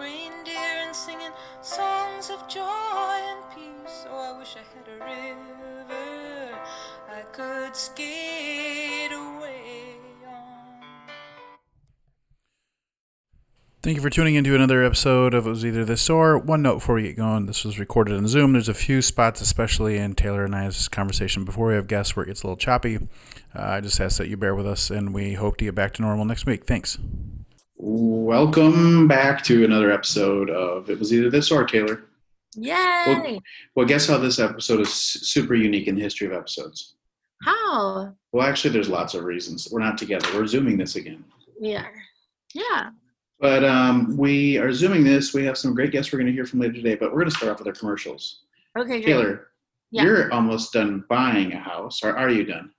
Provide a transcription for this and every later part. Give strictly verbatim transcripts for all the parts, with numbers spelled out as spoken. reindeer and singing songs of joy and peace. Oh, I wish I had a river I could skate away on. Thank you for tuning into another episode of It Was Either This Or. One note before we get going, this was recorded in Zoom. There's a few spots, especially in Taylor and I's conversation before we have guests, where it gets a little choppy. Uh, I just ask that you bear with us, and we hope to get back to normal next week. Thanks. Welcome back to another episode of It Was Either This Or, Taylor. Yay! Well, well, guess how this episode is super unique in the history of episodes. How? Well, actually, there's lots of reasons. We're not together. We're Zooming this again. Yeah. Yeah. But um, we are Zooming this. We have some great guests we're going to hear from later today, but we're going to start off with our commercials. Okay, great. Taylor, yeah. You're almost done buying a house, or are you done?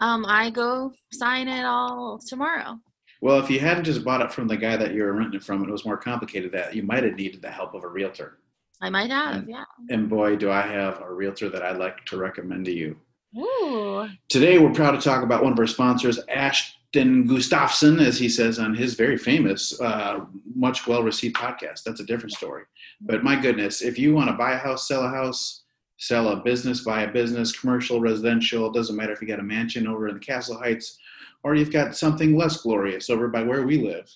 Um, I go sign it all tomorrow. Well, if you hadn't just bought it from the guy that you were renting it from, it was more complicated that you might have needed the help of a realtor. I might have, and, yeah. And boy, do I have a realtor that I'd like to recommend to you. Ooh. Today, we're proud to talk about one of our sponsors, Ashton Gustafson, as he says on his very famous, uh, much well-received podcast. That's a different story. But my goodness, if you want to buy a house, sell a house, sell a business, buy a business, commercial, residential, it doesn't matter if you got a mansion over in the Castle Heights, or you've got something less glorious over by where we live.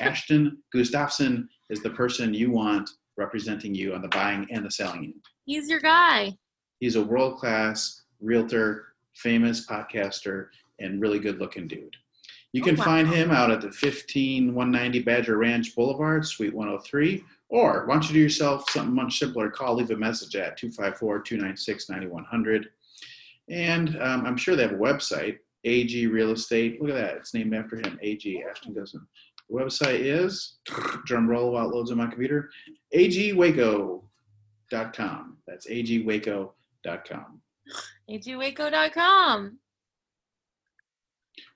Ashton Gustafson is the person you want representing you on the buying and the selling end. He's your guy. He's a world-class realtor, famous podcaster, and really good-looking dude. You can oh, wow. find him out at the fifteen one ninety Badger Ranch Boulevard, Suite one oh three, or why don't you do yourself something much simpler? Call, leave a message at two five four, two nine six, nine one zero zero. And um, I'm sure they have a website. A G Real Estate. Look at that. It's named after him. A G Ashton Gustafson. The website is, drum roll while it loads on my computer, a g waco dot com. That's a g waco dot com. a g waco dot com.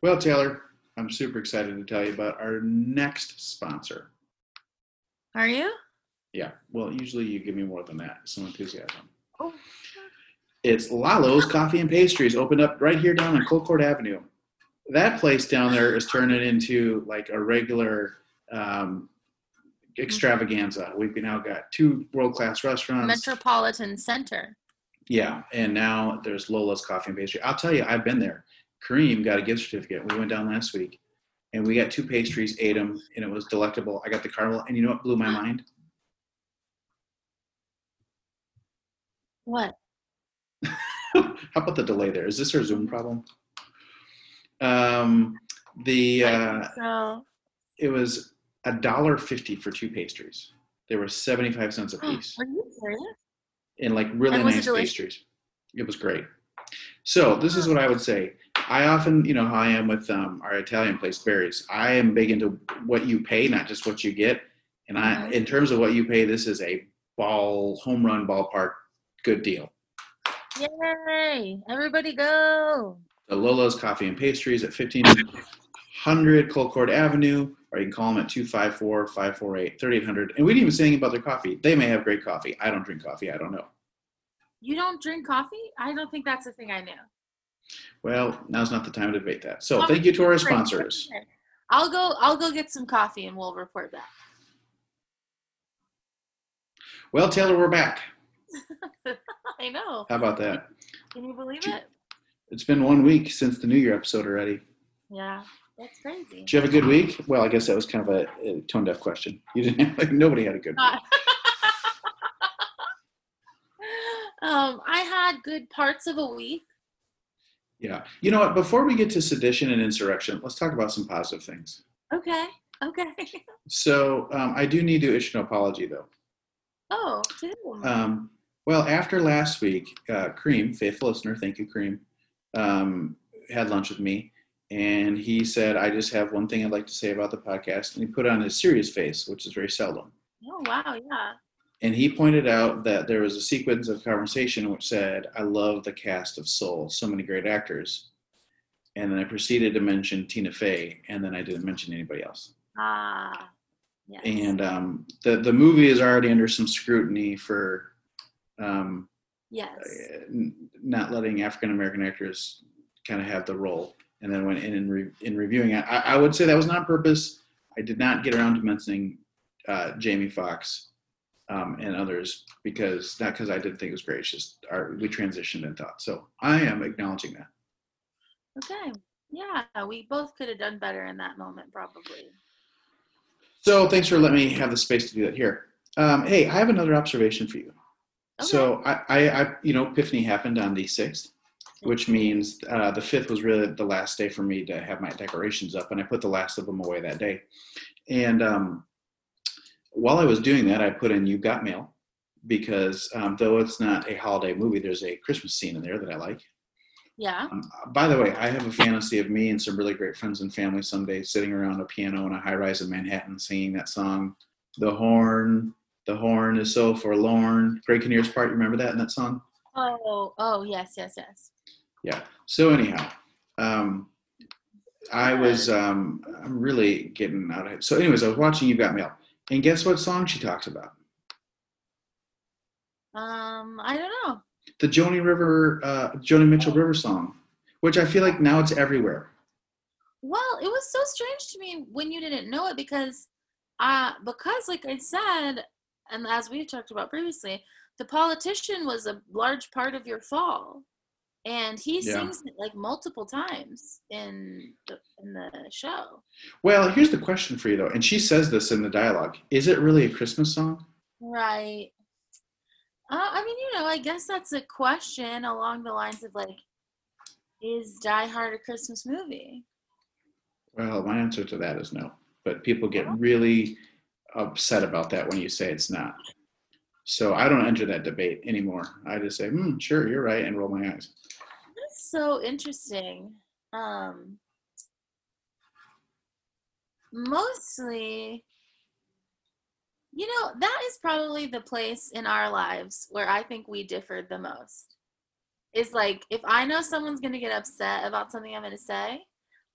Well, Taylor, I'm super excited to tell you about our next sponsor. Are you? Yeah. Well, usually you give me more than that. Some enthusiasm. Oh. It's Lola's Coffee and Pastries, opened up right here down on Colcord Avenue. That place down there is turning into like a regular um, extravaganza. We've now got two world-class restaurants. Metropolitan Center. Yeah, and now there's Lola's Coffee and Pastry. I'll tell you, I've been there. Kareem got a gift certificate. We went down last week, and we got two pastries, ate them, and it was delectable. I got the caramel, and you know what blew my mind? What? How about the delay there? Is this our Zoom problem? Um, the uh, so. It was a dollar fifty for two pastries. They were seventy-five cents a piece. Are you serious? And like really and nice pastries. It was great. So this is what I would say. I often, you know, how I am with um, our Italian place, Barry's. I am big into what you pay, not just what you get. And I, in terms of what you pay, this is a ball home run ballpark good deal. Yay! Everybody go! The Lola's Coffee and Pastries at fifteen hundred Colcord Avenue, or you can call them at two five four, five four eight, three eight zero zero. And we didn't even say anything about their coffee. They may have great coffee. I don't drink coffee. I don't know. You don't drink coffee? I don't think that's a thing I knew. Well, now's not the time to debate that. So coffee, thank you to our sponsors. I'll go, I'll go get some coffee and we'll report back. Well, Taylor, we're back. I know. How about that? Can you believe it? It's been one week since the New Year episode already. Yeah, that's crazy. Did you have a good week? Well, I guess that was kind of a, a tone-deaf question. You didn't have, like, nobody had a good week. um, I had good parts of a week. Yeah. You know what? Before we get to sedition and insurrection, let's talk about some positive things. Okay. Okay. So um, I do need to issue an apology, though. Oh, too. Um, well, after last week, uh, Kareem, faithful listener, thank you, Kareem, um, had lunch with me, and he said, I just have one thing I'd like to say about the podcast, and he put on his serious face, which is very seldom. Oh, wow, yeah. And he pointed out that there was a sequence of conversation which said, I love the cast of Soul, so many great actors, and then I proceeded to mention Tina Fey, and then I didn't mention anybody else. Ah, yeah. And um, the, the movie is already under some scrutiny for... Um, yes. Uh, n- not letting African-American actors kind of have the role. And then when in, in, re- in reviewing it, I, I would say that was not on purpose. I did not get around to mentioning uh, Jamie Foxx um, and others, because not because I didn't think it was great. It's just our, we transitioned in thought. So I am acknowledging that. Okay. Yeah, we both could have done better in that moment, probably. So thanks for letting me have the space to do that here. Um, hey, I have another observation for you. Okay. So I, I, I, you know, Epiphany happened on the sixth, which means uh, the fifth was really the last day for me to have my decorations up, and I put the last of them away that day. And um, while I was doing that, I put in You Got Mail, because um, though it's not a holiday movie, there's a Christmas scene in there that I like. Yeah. Um, by the way, I have a fantasy of me and some really great friends and family someday sitting around a piano in a high-rise in Manhattan singing that song, The Horn, the Horn is So Forlorn. Greg Kinnear's part, you remember that in that song? Oh, oh, yes, yes, yes. Yeah. So anyhow, um, I was, um, I'm really getting out of it. So anyways, I was watching You Got Mail, and guess what song she talks about? Um, I don't know. The Joni River, uh, Joni Mitchell River song, which I feel like now it's everywhere. Well, it was so strange to me when you didn't know it, because, uh, because like I said, and as we've talked about previously, the politician was a large part of your fall. And he yeah. sings it like multiple times in the, in the show. Well, here's the question for you, though. And she says this in the dialogue. Is it really a Christmas song? Right. Uh, I mean, you know, I guess that's a question along the lines of, like, is Die Hard a Christmas movie? Well, my answer to that is no. But people get oh. really upset about that when you say it's not. So I don't enter that debate anymore. I just say, hmm, sure, you're right, and roll my eyes. That's so interesting. Um, mostly, you know, that is probably the place in our lives where I think we differed the most. It's like, if I know someone's going to get upset about something I'm going to say,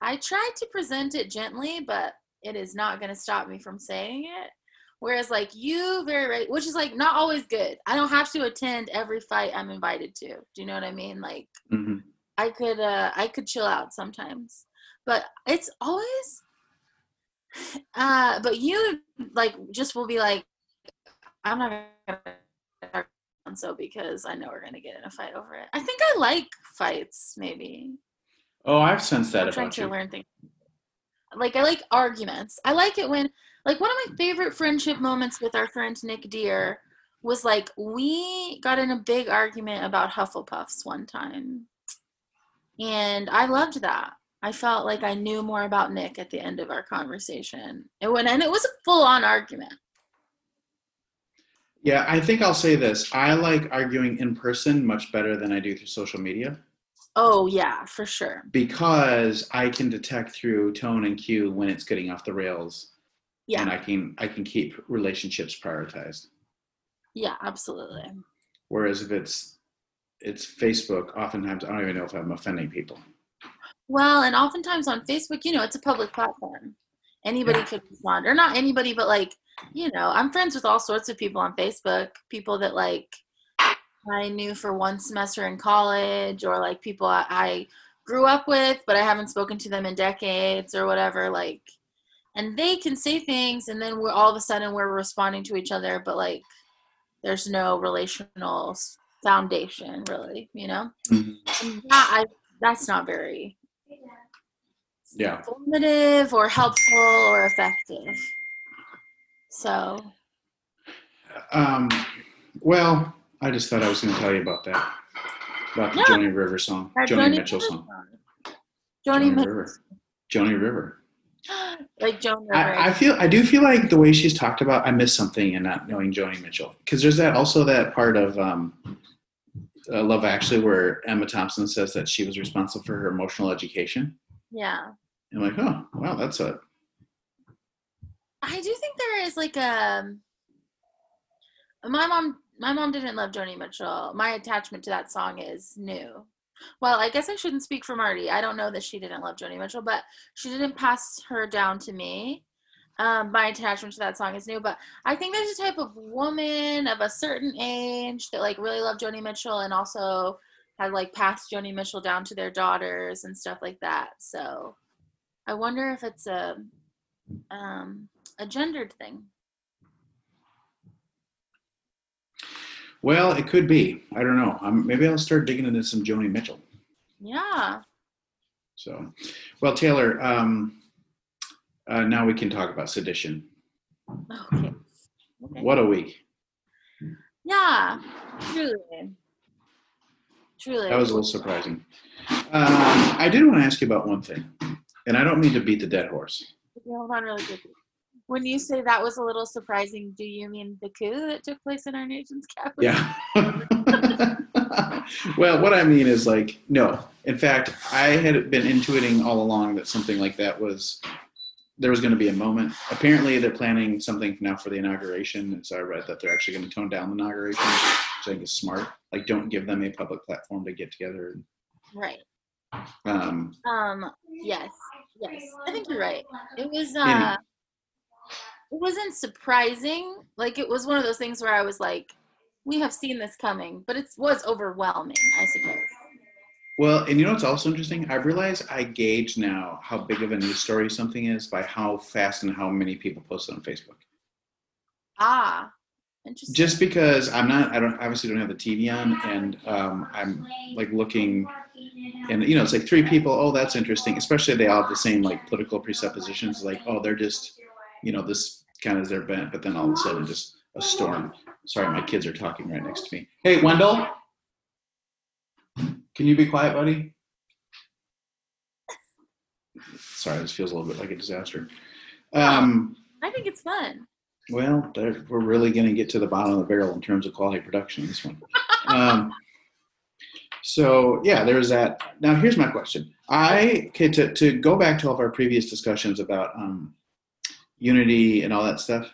I try to present it gently, but it is not going to stop me from saying it. Whereas, like, you very right, which is, like, not always good. I don't have to attend every fight I'm invited to. Do you know what I mean? Like, mm-hmm. I could uh, I could chill out sometimes. But it's always, uh, but you, like, just will be like, I'm not going to talk about so because I know we're going to get in a fight over it. I think I like fights, maybe. Oh, I've sensed that I'm about trying to you. Learn things. Like, I like arguments. I like it when... Like, one of my favorite friendship moments with our friend Nick Deer was, like, we got in a big argument about Hufflepuffs one time. And I loved that. I felt like I knew more about Nick at the end of our conversation. It went, and it was a full-on argument. Yeah, I think I'll say this. I like arguing in person much better than I do through social media. Oh, yeah, for sure. Because I can detect through tone and cue when it's getting off the rails. Yeah. And I can I can keep relationships prioritized. Yeah, absolutely. Whereas if it's it's Facebook, oftentimes I don't even know if I'm offending people. Well, and oftentimes on Facebook, you know, it's a public platform. Anybody yeah. could respond. Or not anybody, but, like, you know, I'm friends with all sorts of people on Facebook. People that, like, I knew for one semester in college, or, like, people I, I grew up with, but I haven't spoken to them in decades or whatever, like. And they can say things, and then we're all of a sudden we're responding to each other, but, like, there's no relational foundation, really, you know? Mm-hmm. And that, I, that's not very yeah. informative or helpful or effective. So. Um, well, I just thought I was going to tell you about that, about the no. Joni River song, Joni, Joni Mitchell song. song. Joni, Joni Mitchell. River. Joni River. Like Joan River. I, I feel I do feel like the way she's talked about, I miss something in not knowing Joni Mitchell, because there's that also that part of um, uh, Love Actually where Emma Thompson says that she was responsible for her emotional education. Yeah. And I'm like, oh wow, that's a. I do think there is like a. My mom, my mom didn't love Joni Mitchell. My attachment to that song is new. Well, I guess I shouldn't speak for Marty. I don't know that she didn't love Joni Mitchell, but she didn't pass her down to me. Um, my attachment to that song is new, but I think there's a type of woman of a certain age that, like, really loved Joni Mitchell and also had, like, passed Joni Mitchell down to their daughters and stuff like that. So I wonder if it's a um, a gendered thing. Well, it could be. I don't know. Um, maybe I'll start digging into some Joni Mitchell. Yeah. So, well, Taylor, um, uh, now we can talk about sedition. Okay. Okay. What a week. Yeah, truly. Truly. That was a little surprising. Um, I did want to ask you about one thing, and I don't mean to beat the dead horse. Okay, hold on really quickly. When you say that was a little surprising, do you mean the coup that took place in our nation's capital? Yeah. Well, what I mean is, like, no. In fact, I had been intuiting all along that something like that was, there was going to be a moment. Apparently, they're planning something now for the inauguration, and so I read that they're actually going to tone down the inauguration, which I think is smart. Like, don't give them a public platform to get together. Right. Um. Um. Yes. Yes. I think you're right. It was. Uh, anyway. It wasn't surprising. Like, it was one of those things where I was like, we have seen this coming, but it was overwhelming, I suppose. Well, and you know what's also interesting? I've realized I gauge now how big of a news story something is by how fast and how many people post it on Facebook. Ah, interesting. Just because I'm not, I don't obviously don't have the T V on, and um, I'm like looking, and you know, it's like three people, oh, that's interesting. Especially if they all have the same like political presuppositions, like, oh, they're just, you know, this kind of is their bent, but then all of a sudden just a storm. Sorry, my kids are talking right next to me. Hey, Wendell, can you be quiet, buddy? Sorry, this feels a little bit like a disaster. Um, I think it's fun. Well, we're really going to get to the bottom of the barrel in terms of quality production in this one. Um, so, yeah, there's that. Now, here's my question. I, to, to go back to all of our previous discussions about um, unity and all that stuff.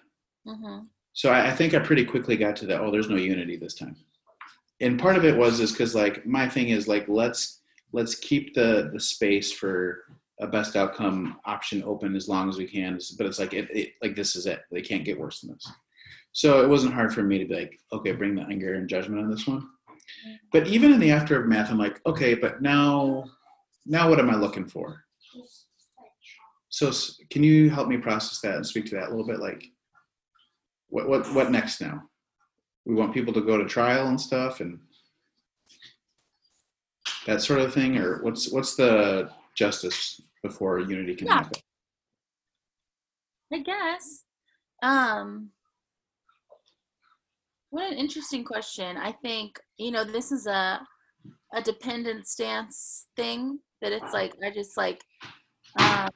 Mm-hmm. So I, I think I pretty quickly got to that, oh, there's no unity this time. And part of it was this, because like my thing is like, let's let's keep the, the space for a best outcome option open as long as we can. But it's like, it, it, like this is it. They can't get worse than this. So it wasn't hard for me to be like, okay, bring the anger and judgment on this one. But even in the aftermath, I'm like, okay, but now, now what am I looking for? So can you help me process that and speak to that a little bit? Like, what what what next now? We want people to go to trial and stuff and that sort of thing, or what's what's the justice before unity can happen? Yeah. I guess. Um, what an interesting question. I think, you know, this is a a dependent stance thing that it's like I just like. Um,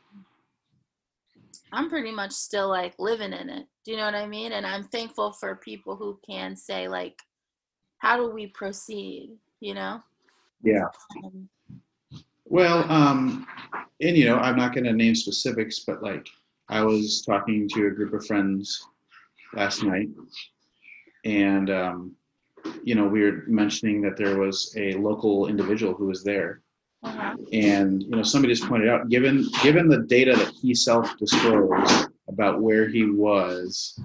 I'm pretty much still like living in it. Do you know what I mean? And I'm thankful for people who can say like, how do we proceed? You know? Yeah. Um, well, um, and you know, I'm not going to name specifics, but like I was talking to a group of friends last night and, um, you know, we were mentioning that there was a local individual who was there. Uh-huh. And you know, somebody just pointed out, given given the data that he self-disclosed about where he was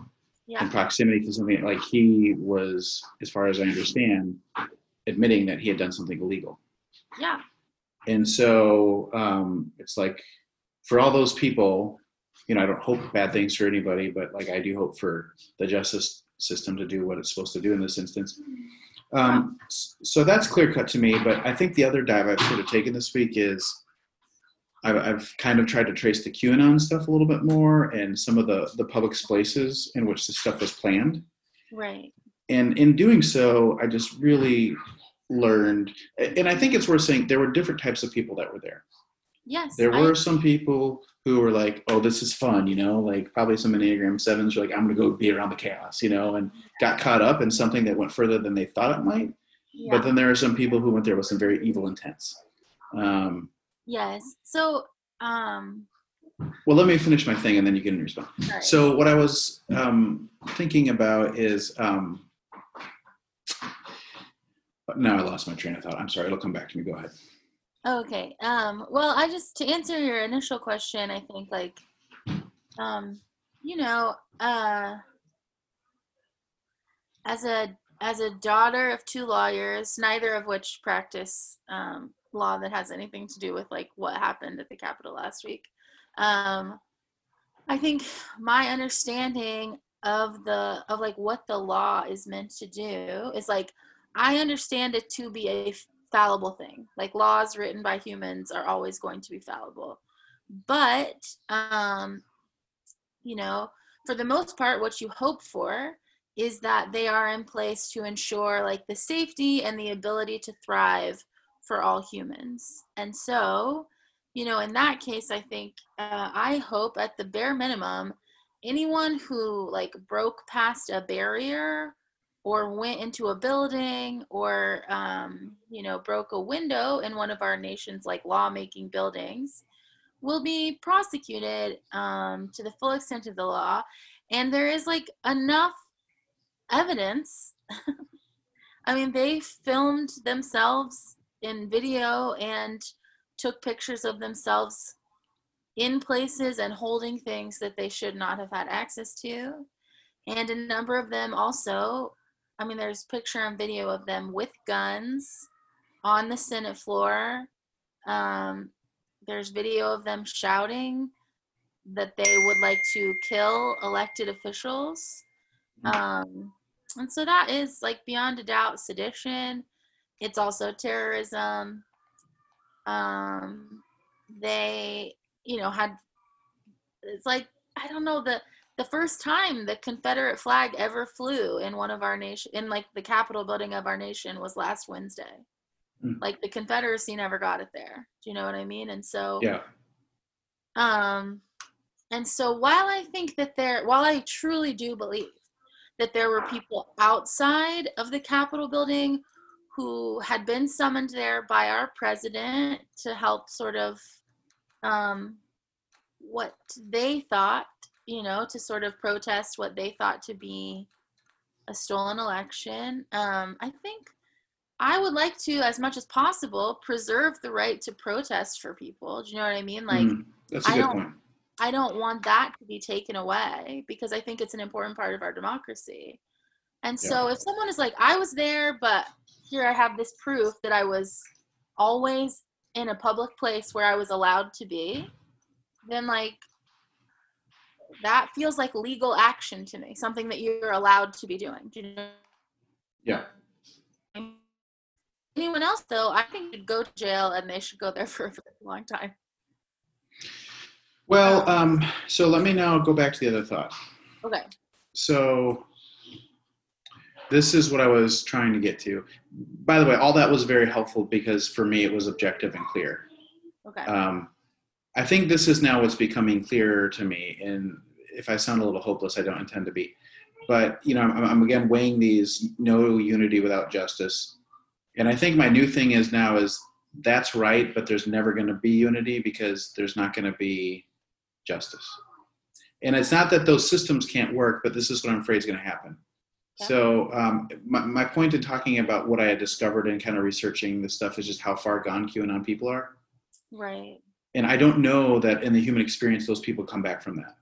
yeah. in proximity to something, like he was, as far as I understand, admitting that he had done something illegal. Yeah. And so um, it's like for all those people, you know, I don't hope bad things for anybody, but like I do hope for the justice system to do what it's supposed to do in this instance. Um, so that's clear cut to me, but I think the other dive I've sort of taken this week is I've, I've kind of tried to trace the QAnon stuff a little bit more and some of the, the public spaces in which the stuff was planned. Right. And in doing so, I just really learned, and I think it's worth saying there were different types of people that were there. Yes. There were I... some people who were like, oh, this is fun, you know, like probably some Enneagram sevens were like, I'm going to go be around the chaos, you know, and got caught up in something that went further than they thought it might. Yeah. But then there are some people who went there with some very evil intents. Um, yes. So, um, well, let me finish my thing and then you can respond. Right. So what I was um, thinking about is, um, now I lost my train of thought. I'm sorry. It'll come back to me. Go ahead. Okay. Um, well, I just, to answer your initial question, I think like, um, you know, uh, as a, as a daughter of two lawyers, neither of which practice, um, law that has anything to do with like what happened at the Capitol last week. Um, I think my understanding of the of like what the law is meant to do is like, I understand it to be a fallible thing. Like, laws written by humans are always going to be fallible. But, um, you know, for the most part, what you hope for is that they are in place to ensure like the safety and the ability to thrive for all humans. And so, you know, in that case, I think, uh, I hope at the bare minimum, anyone who like broke past a barrier or went into a building or, um, you know, broke a window in one of our nation's like lawmaking buildings will be prosecuted um, to the full extent of the law. And there is like enough evidence. I mean, they filmed themselves in video and took pictures of themselves in places and holding things that they should not have had access to. And a number of them also, I mean, there's picture and video of them with guns on the Senate floor. Um, there's video of them shouting that they would like to kill elected officials. Um, and so that is like beyond a doubt sedition. It's also terrorism. Um, they, you know, had, it's like, I don't know, the, the first time the Confederate flag ever flew in one of our nation, in like the Capitol building of our nation, was last Wednesday. Mm. Like, the Confederacy never got it there. Do you know what I mean? And so, yeah. Um, and so while I think that there, while I truly do believe that there were people outside of the Capitol building who had been summoned there by our president to help sort of, um, what they thought, you know, to sort of protest what they thought to be a stolen election. Um, I think I would like to, as much as possible, preserve the right to protest for people. Do you know what I mean? Like, mm, that's a I good don't, point. I don't want that to be taken away, because I think it's an important part of our democracy. And yeah. So if someone is like, I was there, but here I have this proof that I was always in a public place where I was allowed to be, then like, that feels like legal action to me, something that you're allowed to be doing. Do you know? Yeah. Anyone else, though, I think would go to jail, and they should go there for a long time. Well, um, so let me now go back to the other thought. Okay. So this is what I was trying to get to. By the way, all that was very helpful, because for me it was objective and clear. Okay. Um, I think this is now what's becoming clearer to me, and if I sound a little hopeless, I don't intend to be. But, you know, I'm, I'm again weighing these, no unity without justice. And I think my new thing is now is that's right, but there's never going to be unity because there's not going to be justice. And it's not that those systems can't work, but this is what I'm afraid is going to happen. Yeah. So um, my, my point in talking about what I had discovered and kind of researching this stuff is just how far gone QAnon people are. Right. And I don't know that in the human experience, those people come back from that.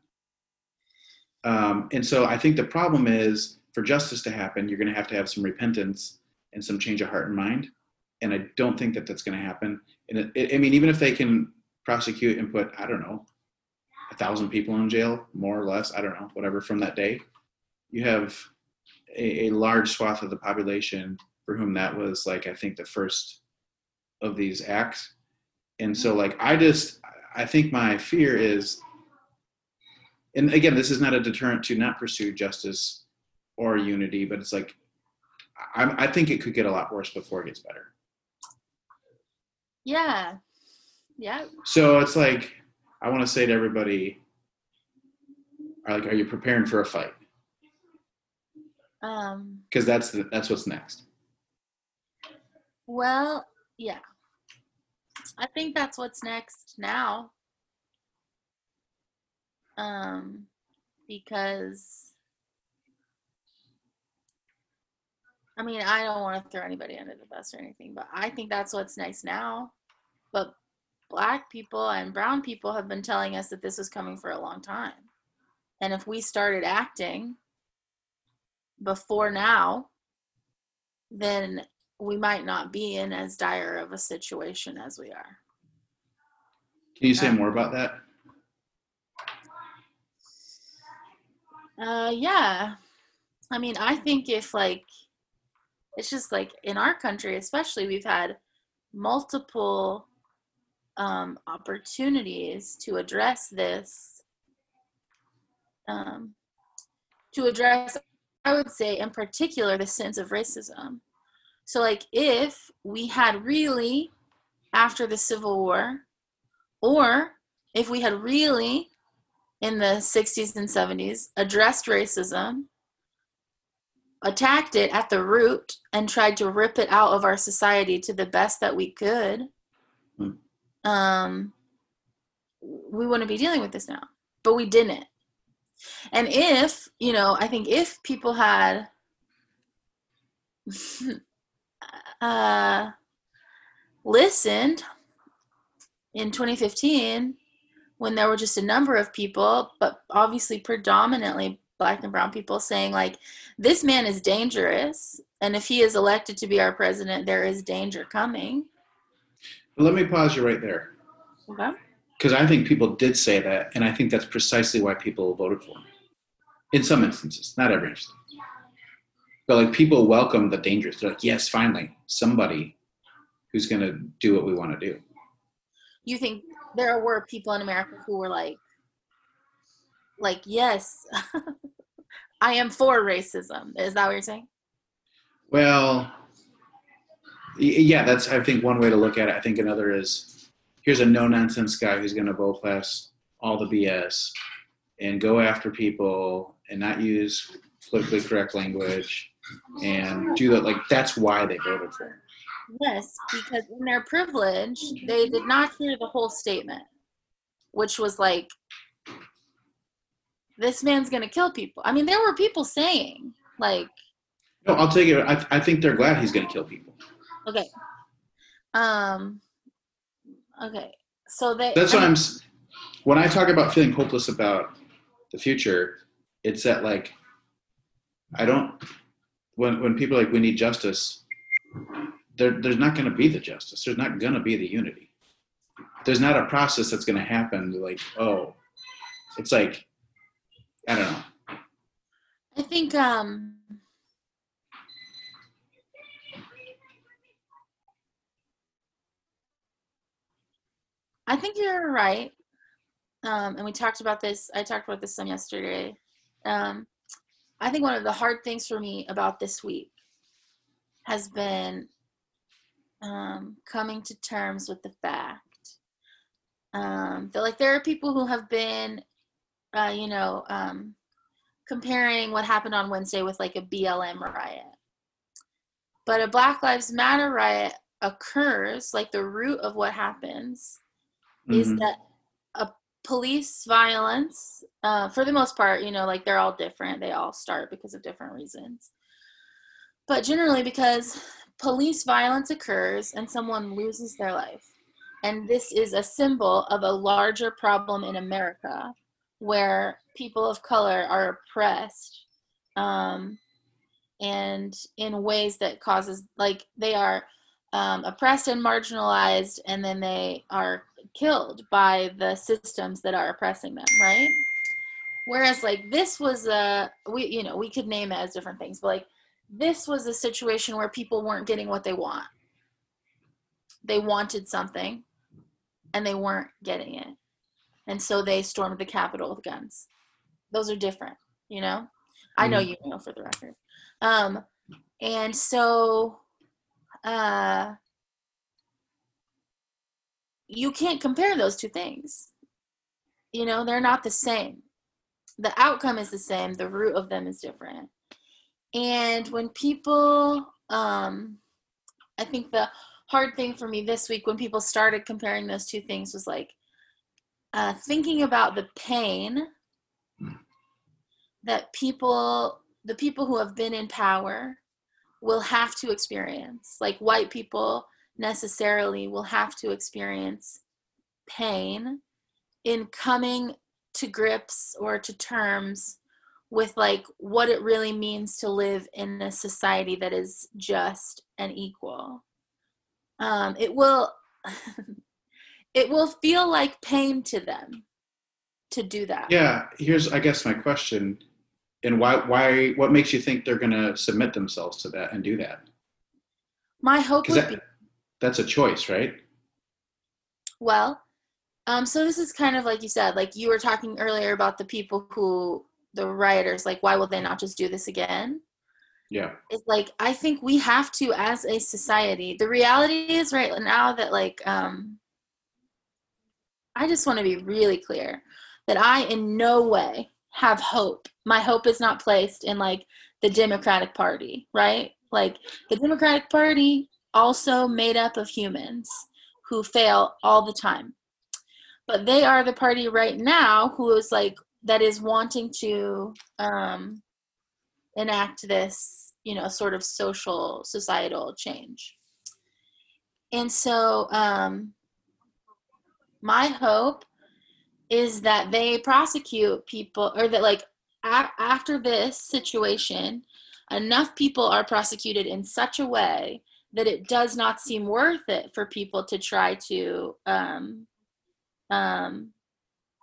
Um, and so I think the problem is, for justice to happen, you're going to have to have some repentance and some change of heart and mind. And I don't think that that's going to happen. And it, it, I mean, even if they can prosecute and put, I don't know, a thousand people in jail, more or less, I don't know, whatever, from that day, you have a, a large swath of the population for whom that was like, I think, the first of these acts. And so, like, I just, I think my fear is, and again, this is not a deterrent to not pursue justice or unity, but it's like, I, I think it could get a lot worse before it gets better. Yeah. Yeah. So it's like, I want to say to everybody, are, like, are you preparing for a fight? Um. Because that's the, that's what's next. Well, yeah. I think that's what's next now, um, because, I mean, I don't want to throw anybody under the bus or anything, but I think that's what's next now. But Black people and brown people have been telling us that this was coming for a long time. And if we started acting before now, then we might not be in as dire of a situation as we are. Can you say um, more about that? Uh, yeah. I mean, I think if like, it's just like in our country, especially, we've had multiple um, opportunities to address this, um, to address, I would say in particular, the sins of racism. So like if we had really, after the Civil War, or if we had really in the sixties and seventies addressed racism, attacked it at the root, and tried to rip it out of our society to the best that we could, mm. um, we wouldn't be dealing with this now. But we didn't. And if, you know, I think if people had uh, listened in twenty fifteen, when there were just a number of people, but obviously predominantly Black and brown people, saying like, this man is dangerous, and if he is elected to be our president, there is danger coming. Let me pause you right there. Okay. Because I think people did say that, and I think that's precisely why people voted for him. In some instances, not every instance. But like people welcome the dangers. They're like, yes, finally, somebody who's going to do what we want to do. You think there were people in America who were like, like, yes, I am for racism. Is that what you're saying? Well, yeah, that's, I think, one way to look at it. I think another is, here's a no-nonsense guy who's going to vote past all the B S and go after people and not use politically correct language and do that. Like, that's why they voted for him. Yes, because in their privilege, they did not hear the whole statement, which was like, this man's going to kill people. I mean, there were people saying, like... No, I'll take it. I, th- I think they're glad he's going to kill people. Okay. Um. Okay. So they... That's I what mean, I'm... When I talk about feeling hopeless about the future, it's that, like, I don't... When when people are like, we need justice, there there's not going to be the justice. There's not going to be the unity. There's not a process that's going to happen, like, oh. It's like... I don't know. I think um, I think you're right. Um, and we talked about this. I talked about this some yesterday. Um, I think one of the hard things for me about this week has been um, coming to terms with the fact um, that, like, there are people who have been Uh, you know, um, comparing what happened on Wednesday with like a B L M riot. But a Black Lives Matter riot occurs, like the root of what happens mm-hmm. is that a police violence, uh, for the most part, you know, like they're all different. They all start because of different reasons. But generally because police violence occurs and someone loses their life. And this is a symbol of a larger problem in America, where people of color are oppressed um, and in ways that causes, like they are um, oppressed and marginalized, and then they are killed by the systems that are oppressing them, right? Whereas like this was a, we you know, we could name it as different things, but like this was a situation where people weren't getting what they want. They wanted something and they weren't getting it. And so they stormed the Capitol with guns. Those are different, you know? I know you know, for the record. Um, and so uh, you can't compare those two things. You know, they're not the same. The outcome is the same. The root of them is different. And when people, um, I think the hard thing for me this week, when people started comparing those two things, was like, Uh, thinking about the pain that people, the people who have been in power will have to experience. Like white people necessarily will have to experience pain in coming to grips or to terms with like what it really means to live in a society that is just and equal. Um, it will... It will feel like pain to them to do that. Yeah, here's, I guess, my question. And why, why, what makes you think they're going to submit themselves to that and do that? My hope would that, be. That's a choice, right? Well, um, so this is kind of like you said, like you were talking earlier about the people who, the writers, like, why will they not just do this again? Yeah. It's like, I think we have to, as a society, the reality is right now that like, um, I just want to be really clear that I in no way have hope. My hope is not placed in like the Democratic Party, right? Like the Democratic Party also made up of humans who fail all the time. But they are the party right now who is like, that is wanting to um, enact this, you know, sort of social, societal change. And so um, my hope is that they prosecute people, or that like a- after this situation, enough people are prosecuted in such a way that it does not seem worth it for people to try to um, um,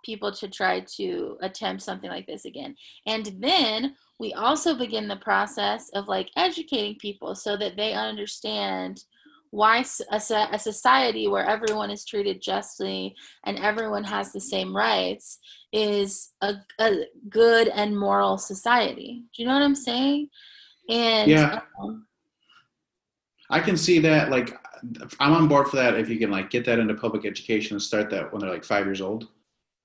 people to try to attempt something like this again. And then we also begin the process of like educating people so that they understand why a, a society where everyone is treated justly and everyone has the same rights is a, a good and moral society. Do you know what I'm saying? And yeah. Um, I can see that. Like, I'm on board for that. If you can like get that into public education and start that when they're like five years old.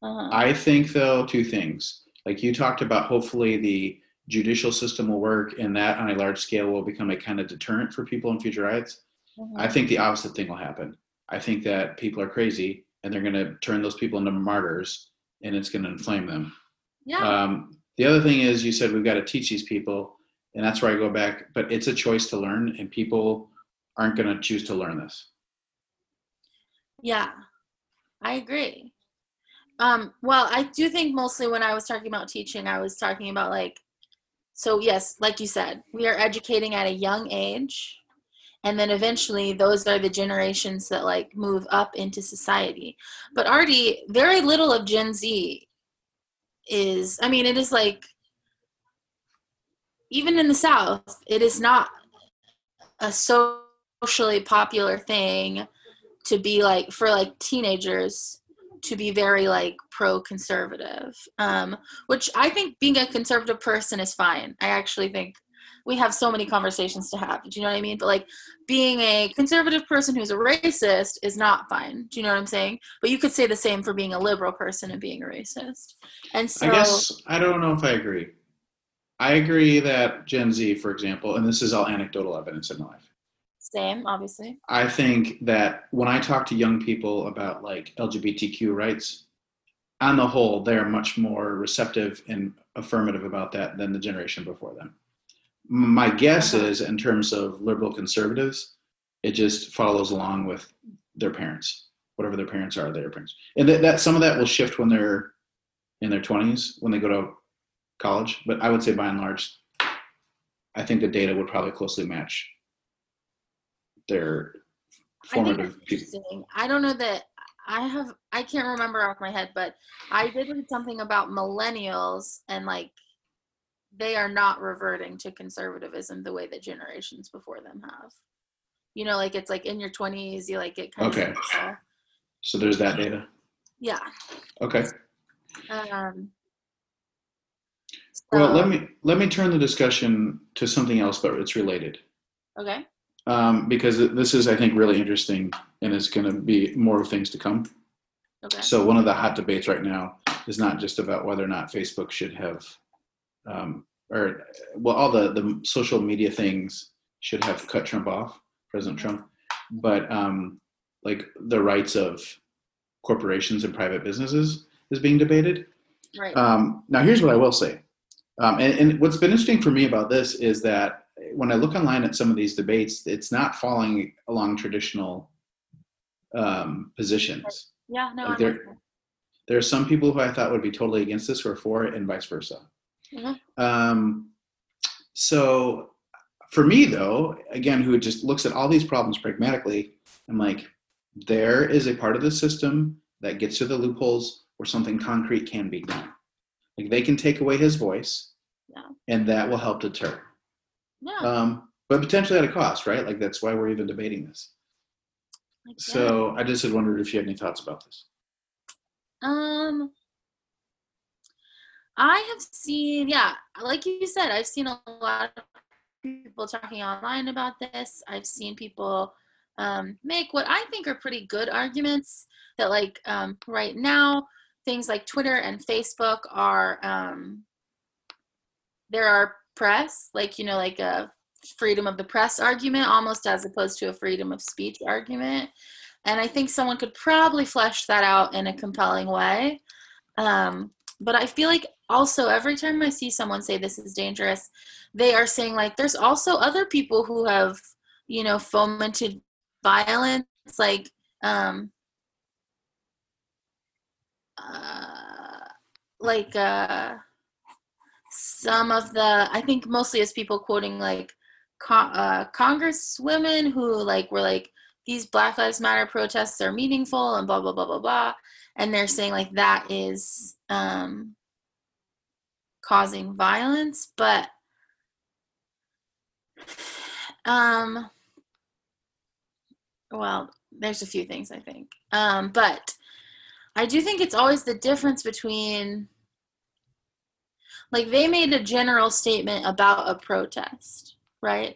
Uh-huh. I think though, two things. Like you talked about, hopefully the judicial system will work, and that on a large scale will become a kind of deterrent for people in future riots. Mm-hmm. I think the opposite thing will happen. I think that people are crazy and they're going to turn those people into martyrs, and it's going to inflame them. Yeah. Um, the other thing is, you said we've got to teach these people, and that's where I go back, but it's a choice to learn, and people aren't going to choose to learn this. Yeah, I agree. Um, well, I do think mostly when I was talking about teaching, I was talking about like, so yes, like you said, we are educating at a young age. And then eventually those are the generations that like move up into society. But already very little of Gen Z is, I mean, it is like, even in the South, it is not a socially popular thing to be like, for like teenagers to be very like pro-conservative, um, which I think being a conservative person is fine. I actually think we have so many conversations to have. Do you know what I mean? But like being a conservative person who's a racist is not fine. Do you know what I'm saying? But you could say the same for being a liberal person and being a racist. And so I guess, I don't know if I agree. I agree that Gen Z, for example, and this is all anecdotal evidence in my life. Same, obviously. I think that when I talk to young people about like L G B T Q rights, on the whole, they're much more receptive and affirmative about that than the generation before them. My guess is, in terms of liberal conservatives, it just follows along with their parents, whatever their parents are, their parents. And that, that some of that will shift when they're in their twenties, when they go to college. But I would say by and large, I think the data would probably closely match their formative people. I don't know that I have, I can't remember off my head, but I did read something about millennials and like, they are not reverting to conservatism the way that generations before them have. You know, like it's like in your twenties, you like get kind okay. of. Okay. So there's that data. Yeah. Okay. Um, so. Well, let me let me turn the discussion to something else, but it's related. Okay. Um, because this is, I think, really interesting, and it's going to be more things to come. Okay. So one of the hot debates right now is not just about whether or not Facebook should have. Um, or well, all the, the social media things should have cut Trump off, President Trump, but um, like the rights of corporations and private businesses is being debated. Right. Um, now, here's what I will say. Um, and, and what's been interesting for me about this is that when I look online at some of these debates, it's not following along traditional um, positions. Yeah, no, like there, there are some people who I thought would be totally against this who are for it, and vice versa. Mm-hmm. Um, so for me though, again, who just looks at all these problems pragmatically, I'm like, there is a part of the system that gets to the loopholes where something concrete can be done. Like they can take away his voice, Yeah. And that will help deter. Yeah. Um, but potentially at a cost, right? Like that's why we're even debating this. Like so I just had wondered if you had any thoughts about this. Um, I have seen, yeah, like you said, I've seen a lot of people talking online about this. I've seen people um, make what I think are pretty good arguments that like um, right now, things like Twitter and Facebook are, um, there are press, like, you know, like a freedom of the press argument almost as opposed to a freedom of speech argument. And I think someone could probably flesh that out in a compelling way. Um, but I feel like also every time I see someone say this is dangerous, they are saying like, there's also other people who have, you know, fomented violence. Like, um, uh, like, uh, some of the, I think mostly it's people quoting like con- uh, congresswomen who like were like, these Black Lives Matter protests are meaningful and blah, blah, blah, blah, blah. And they're saying like that is um, causing violence. But um, well, there's a few things I think. Um, but I do think it's always the difference between like they made a general statement about a protest, right?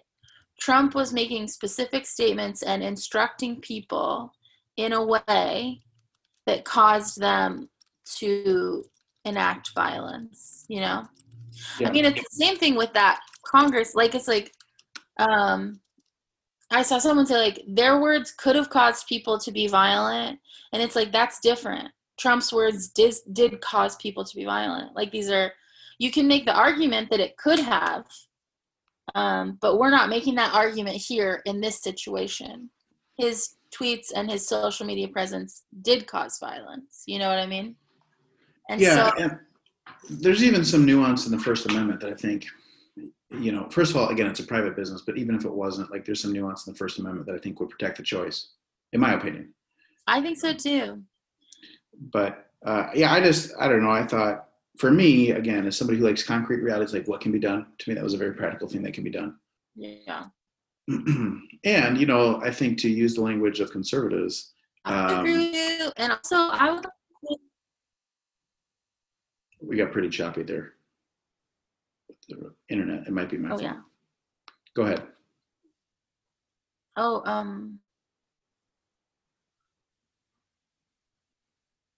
Trump was making specific statements and instructing people in a way that caused them to enact violence, you know? Yeah. I mean, it's the same thing with that Congress. Like, it's like, um, I saw someone say, like, their words could have caused people to be violent. And it's like, that's different. Trump's words dis- did cause people to be violent. Like, these are, you can make the argument that it could have, Um, but we're not making that argument here in this situation. His tweets and his social media presence did cause violence. You know what I mean? And yeah, so- and there's even some nuance in the First Amendment that I think, you know, first of all, again, it's a private business, but even if it wasn't, like there's some nuance in the First Amendment that I think would protect the choice, in my opinion. I think so too. But uh, yeah, I just, I don't know, I thought, for me, again, as somebody who likes concrete realities, like what can be done, to me, that was a very practical thing that can be done. Yeah. And, you know, I think to use the language of conservatives. Um, and also, I would. We got pretty choppy there. The internet, it might be my oh, phone. Yeah. Go ahead. Oh, um.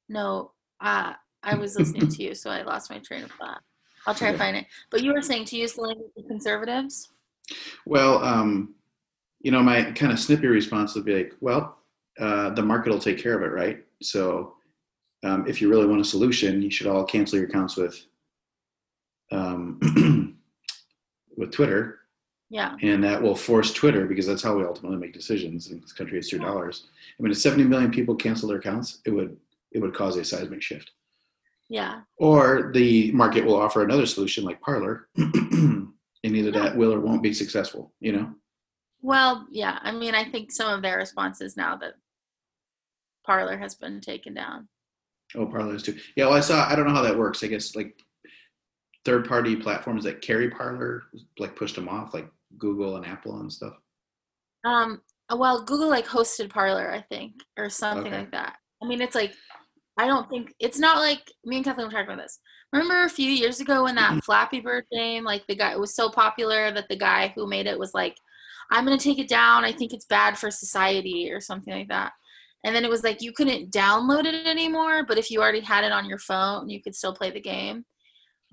No, I. I was listening to you, so I lost my train of thought. I'll try to find it. But you were saying to use the language of conservatives? Well, um, you know, my kind of snippy response would be like, well, uh, the market will take care of it, right? So um, if you really want a solution, you should all cancel your accounts with um, with Twitter. Yeah. And that will force Twitter, because that's how we ultimately make decisions in this country. It's your dollars. I mean, if seventy million people cancel their accounts, it would it would cause a seismic shift. Yeah. Or the market will offer another solution like Parler, and either that will or won't be successful, you know? Well, yeah. I mean, I think some of their responses now that Parler has been taken down. Oh, Parler is too. Yeah, well, I saw, I don't know how that works. I guess like third-party platforms that carry Parler, like pushed them off, like Google and Apple and stuff. Um. Well, Google like hosted Parler, I think, or something okay. like that. I mean, it's like, I don't think, it's not like, me and Kathleen were talking about this. Remember a few years ago when that Flappy Bird game, like the guy, it was so popular that the guy who made it was like, I'm going to take it down. I think it's bad for society or something like that. And then it was like, you couldn't download it anymore, but if you already had it on your phone, you could still play the game.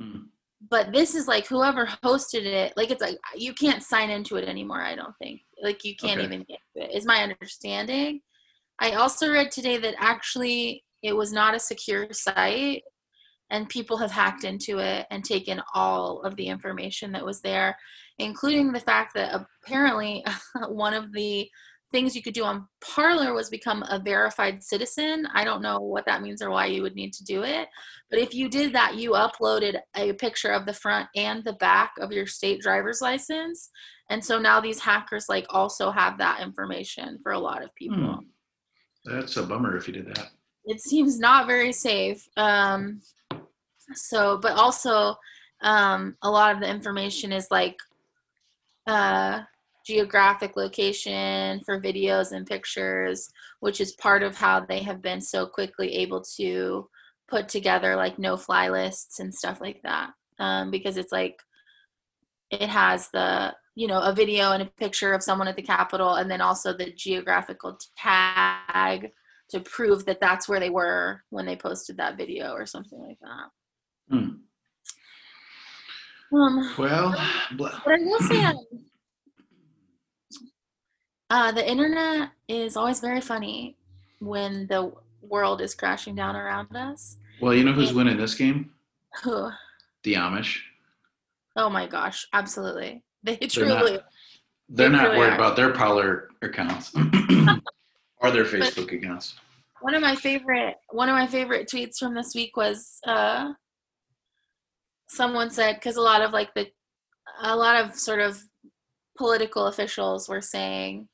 Mm-hmm. But this is like whoever hosted it, like it's like, you can't sign into it anymore, I don't think. Like you can't okay. even get to it, is my understanding. I also read today that actually, it was not a secure site and people have hacked into it and taken all of the information that was there, including the fact that apparently one of the things you could do on Parler was become a verified citizen. I don't know what that means or why you would need to do it. But if you did that, you uploaded a picture of the front and the back of your state driver's license. And so now these hackers like also have that information for a lot of people. Hmm. That's a bummer if you did that. It seems not very safe. Um, so, but also um, a lot of the information is like uh, geographic location for videos and pictures, which is part of how they have been so quickly able to put together like no-fly lists and stuff like that, um, because it's like it has the, you know, a video and a picture of someone at the Capitol, and then also the geographical tag to prove that that's where they were when they posted that video or something like that. Hmm. Um, well, but I will say, uh, the internet is always very funny when the world is crashing down around us. Well, you know who's and, winning this game? Who? The Amish. Oh my gosh, absolutely. They they're truly not, they're they not truly worried are. about their Parler accounts or their Facebook but accounts. One of my favorite one of my favorite tweets from this week was uh someone said, cuz a lot of like the a lot of sort of political officials were saying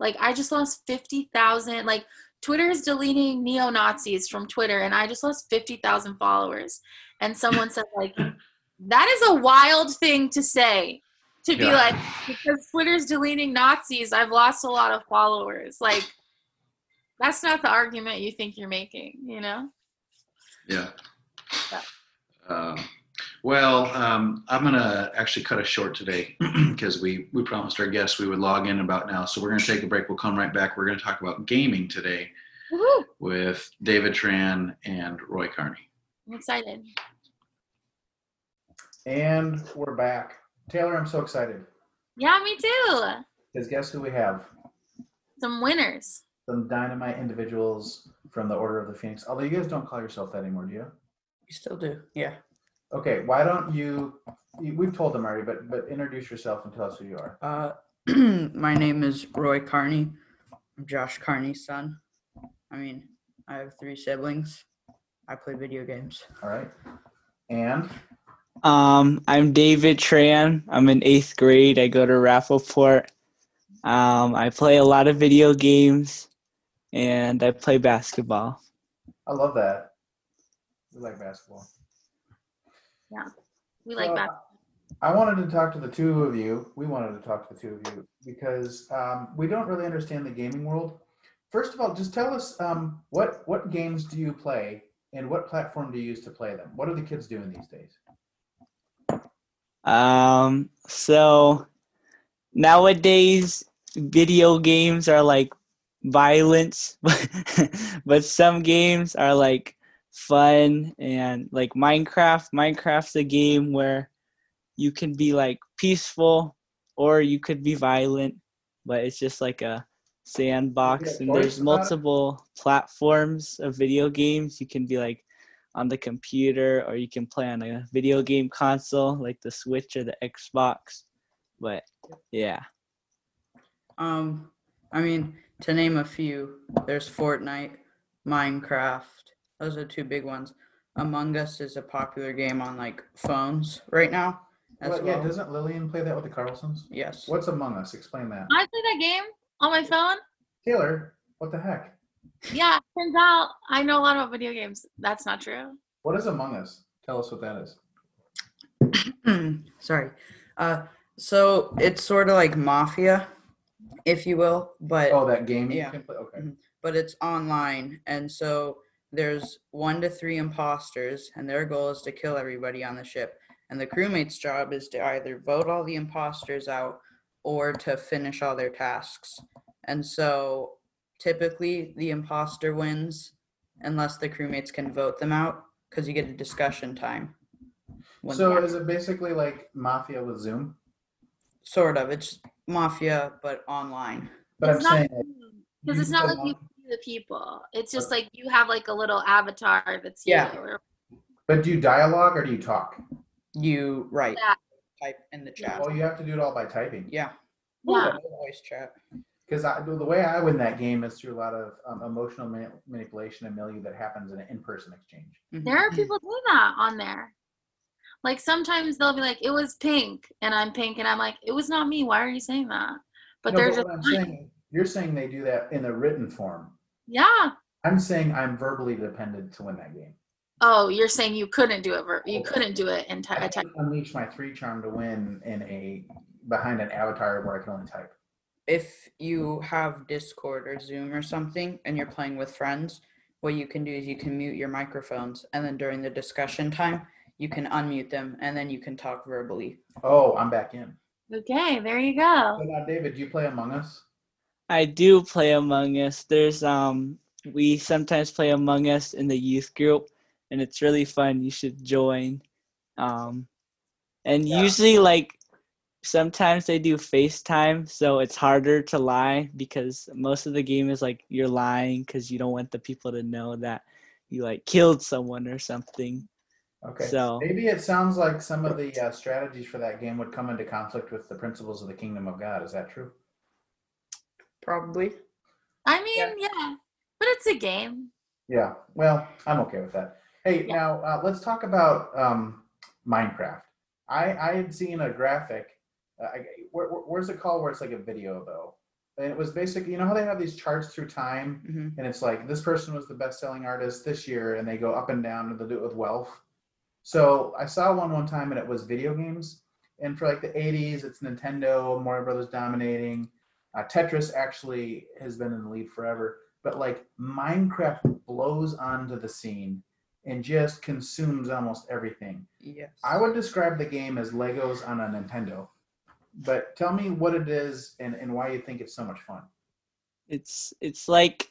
like, I just lost fifty thousand, like Twitter is deleting neo-Nazis from Twitter and I just lost fifty thousand followers. And someone said like, that is a wild thing to say, to be yeah. like, because Twitter's deleting Nazis, I've lost a lot of followers. Like, that's not the argument you think you're making, you know? Yeah. So. Uh, well, um, I'm going to actually cut us short today because we, we promised our guests we would log in about now. So we're going to take a break. We'll come right back. We're going to talk about gaming today Woo-hoo. with David Tran and Roy Carney. I'm excited. And we're back. Taylor, I'm so excited. Yeah, me too. Because guess who we have? Some winners. Some dynamite individuals from the Order of the Phoenix. Although you guys don't call yourself that anymore, do you? We still do, yeah. Okay, why don't you, we've told them already, but but introduce yourself and tell us who you are. Uh, my name is Roy Carney. I'm Josh Carney's son. I mean, I have three siblings. I play video games. All right. And? Um, I'm David Tran. I'm in eighth grade. I go to Rappaport. Um, I play a lot of video games, and I play basketball. I love that. We like basketball. Yeah, we like so, basketball. I wanted to talk to the two of you. We wanted to talk to the two of you because um, we don't really understand the gaming world. First of all, just tell us um, what what games do you play, and what platform do you use to play them? What are the kids doing these days? Um, so nowadays video games are like violence, but some games are like fun and like Minecraft. Minecraft's a game where you can be like peaceful or you could be violent, but it's just like a sandbox and there's multiple platforms of video games. You can be like on the computer, or you can play on a video game console like the Switch or the Xbox. But yeah. Um, I mean, to name a few, there's Fortnite, Minecraft. Those are two big ones. Among Us is a popular game on like phones right now. As well, well. Yeah, doesn't Lillian play that with the Carlsons? Yes. What's Among Us? Explain that. I play that game on my phone. Taylor, what the heck? Yeah, turns out I know a lot about video games. That's not true. What is Among Us? Tell us what that is. Sorry. Uh, so it's sort of like Mafia, if you will. But oh, that game yeah. you can play? Okay. But it's online, and so there's one to three imposters, and their goal is to kill everybody on the ship. And the crewmate's job is to either vote all the imposters out or to finish all their tasks. And so typically, the imposter wins unless the crewmates can vote them out because you get a discussion time. So is it basically like Mafia with Zoom? Sort of. It's Mafia, but online. But I'm saying, because it's not like you see the people. It's just like you have like a little avatar that's you. Yeah. But do you dialogue or do you talk? You write. Yeah. Type in the chat. Oh, you have to do it all by typing. Yeah. Yeah. Voice chat. Because I, the way I win that game is through a lot of um, emotional mani- manipulation and milieu that happens in an in-person exchange. There are people doing that on there. Like, sometimes they'll be like, it was pink, and I'm pink, and I'm like, it was not me. Why are you saying that? But no, there's just... I'm saying, you're saying they do that in a written form. Yeah. I'm saying I'm verbally dependent to win that game. Oh, you're saying you couldn't do it. You couldn't do it in type. I can unleash my three charm to win in a behind an avatar where I can only type. If you have Discord or Zoom or something and you're playing with friends, what you can do is you can mute your microphones, and then during the discussion time, you can unmute them, and then you can talk verbally. Oh, I'm back in. Okay, there you go. So now, David, do you play Among Us? I do play Among Us. There's um, we sometimes play Among Us in the youth group, and it's really fun. You should join. Um, and yeah. usually, like, sometimes they do FaceTime, so it's harder to lie because most of the game is like you're lying because you don't want the people to know that you like killed someone or something. Okay. So maybe it sounds like some of the uh, strategies for that game would come into conflict with the principles of the kingdom of God. Is that true? Probably. I mean, yeah, yeah, but it's a game. Yeah. Well, I'm okay with that. Hey, yeah. now uh, let's talk about um, Minecraft. I, I had seen a graphic. Uh, I, where, where's the call where it's like a video though, and it was basically, you know how they have these charts through time, mm-hmm. and it's like this person was the best-selling artist this year, and they go up and down, and they do it with wealth. So I saw one one time, and it was video games, and for like the eighties, it's Nintendo, Mario Brothers dominating. Uh, Tetris actually has been in the lead forever, but like Minecraft blows onto the scene and just consumes almost everything. Yes, I would describe the game as Legos on a Nintendo. But tell me what it is and, and why you think it's so much fun. It's it's like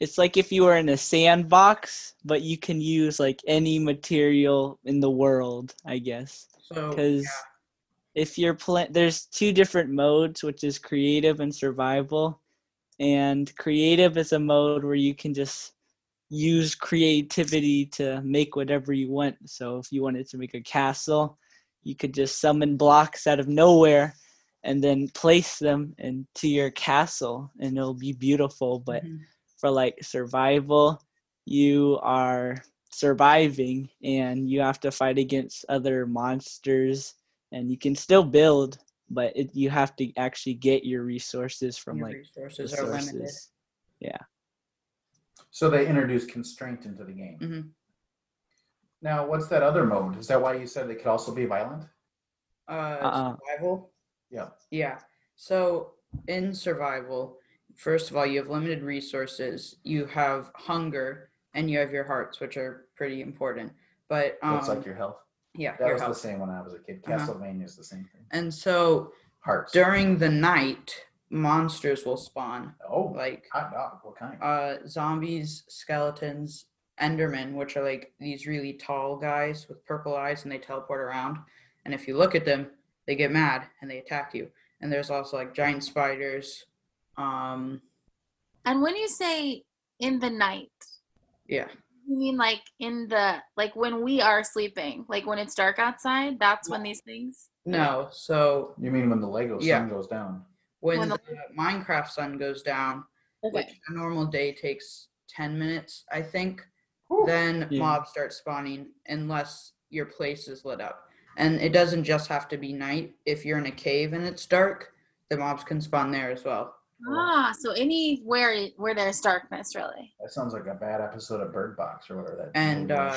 it's like if you were in a sandbox, but you can use like any material in the world, I guess. So because yeah. if you're playing, there's two different modes, which is creative and survival. And creative is a mode where you can just use creativity to make whatever you want. So if you wanted to make a castle, you could just summon blocks out of nowhere and then place them into your castle, and it'll be beautiful. But mm-hmm. for like survival, you are surviving and you have to fight against other monsters, and you can still build, but it, you have to actually get your resources from your like resources, resources are limited. Yeah. So they introduce constraint into the game. Mm-hmm. Now, what's that other mode? Is that why you said it could also be violent? Uh, uh-uh. Survival? Yeah. Yeah. So in survival, first of all, you have limited resources, you have hunger, and you have your hearts, which are pretty important. But um, it's like your health. Yeah, that was health. The same when I was a kid. Castlevania is uh-huh. the same thing. And so hearts. During the night, monsters will spawn. Oh, like hot dog. What kind? Uh, zombies, skeletons, Endermen, which are like these really tall guys with purple eyes, and they teleport around, and if you look at them they get mad and they attack you. And there's also like giant spiders. Um and when you say in the night, yeah, you mean like in the like when we are sleeping, like when it's dark outside, that's when these things no so you mean when the Lego yeah. sun goes down, when, when the, the Minecraft sun goes down, okay. which a normal day takes ten minutes, I think. Then yeah. mobs start spawning unless your place is lit up. And it doesn't just have to be night. If you're in a cave and it's dark, the mobs can spawn there as well. Ah, so anywhere where there's darkness, really. That sounds like a bad episode of Bird Box or whatever that And uh,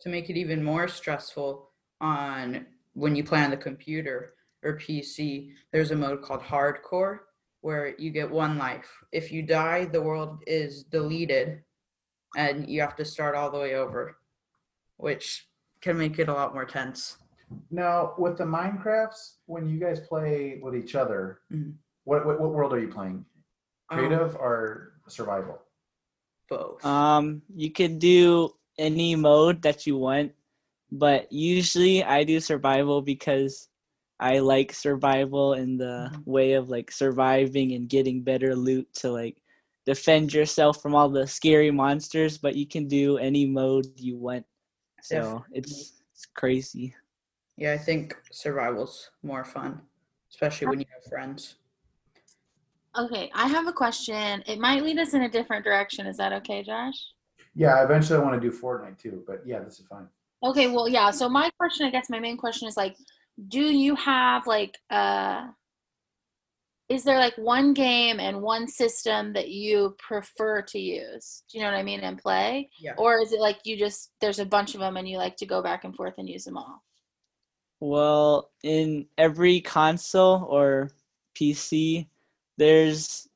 to make it even more stressful on when you play on the computer or P C, there's a mode called Hardcore where you get one life. If you die, the world is deleted, and you have to start all the way over, which can make it a lot more tense. Now, with the Minecrafts, when you guys play with each other, mm-hmm. what, what what world are you playing? Creative um, or survival? Both. Um, you can do any mode that you want, but usually I do survival because I like survival in the mm-hmm. way of like surviving and getting better loot to like defend yourself from all the scary monsters, but you can do any mode you want. So Definitely. it's it's crazy. Yeah, I think survival's more fun, especially when you have friends. Okay, I have a question. It might lead us in a different direction. Is that okay, Josh? Yeah, eventually I want to do Fortnite too, but yeah, this is fine. Okay, well, yeah, so my question, I guess my main question is like, do you have like a... Uh, is there like one game and one system that you prefer to use? Do you know what I mean? And play? Yeah. Or is it like you just, there's a bunch of them and you like to go back and forth and use them all? Well, in every console or P C, there's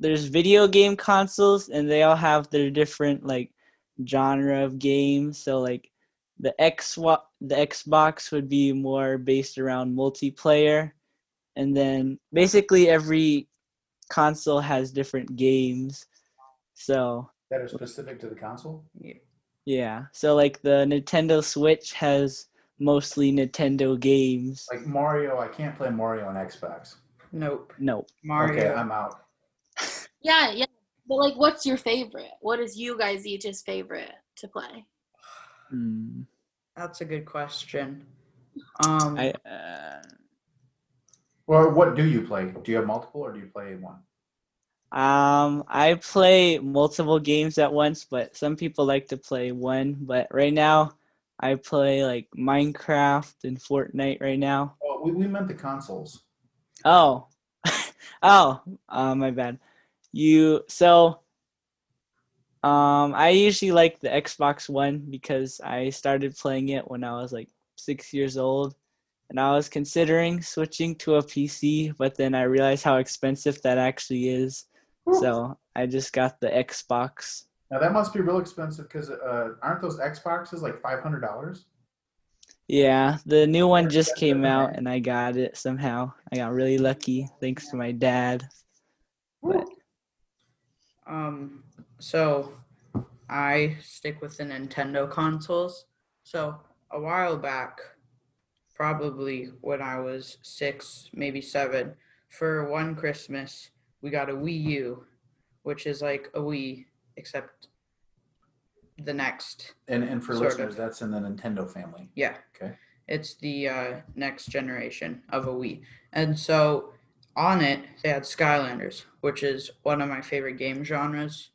there's video game consoles, and they all have their different like genre of games. So like the X the Xbox would be more based around multiplayer, and then basically every console has different games. So that are specific to the console? Yeah. Yeah. So like the Nintendo Switch has mostly Nintendo games. Like Mario, I can't play Mario on Xbox. Nope. Nope. Mario. Okay, I'm out. Yeah, yeah. But like, what's your favorite? What is you guys each's favorite to play? Hmm. That's a good question. Um, I, uh, or what do you play? Do you have multiple or do you play one? Um, I play multiple games at once, but some people like to play one. But right now, I play like Minecraft and Fortnite right now. Oh, we, we meant the consoles. Oh, oh, uh, my bad. You so. Um, I usually like the Xbox One because I started playing it when I was like six years old, and I was considering switching to a P C, but then I realized how expensive that actually is. Ooh. So I just got the Xbox. Now that must be real expensive because uh, aren't those Xboxes like five hundred dollars? Yeah, the new one just came out and I got it somehow. I got really lucky thanks to my dad. But, um, so I stick with the Nintendo consoles. So a while back, probably when I was six, maybe seven, for one Christmas, we got a Wii U, which is like a Wii, except the next. And and for listeners, that's in the Nintendo family. Yeah. Okay. It's the uh, next generation of a Wii. And so on it, they had Skylanders, which is one of my favorite game genres,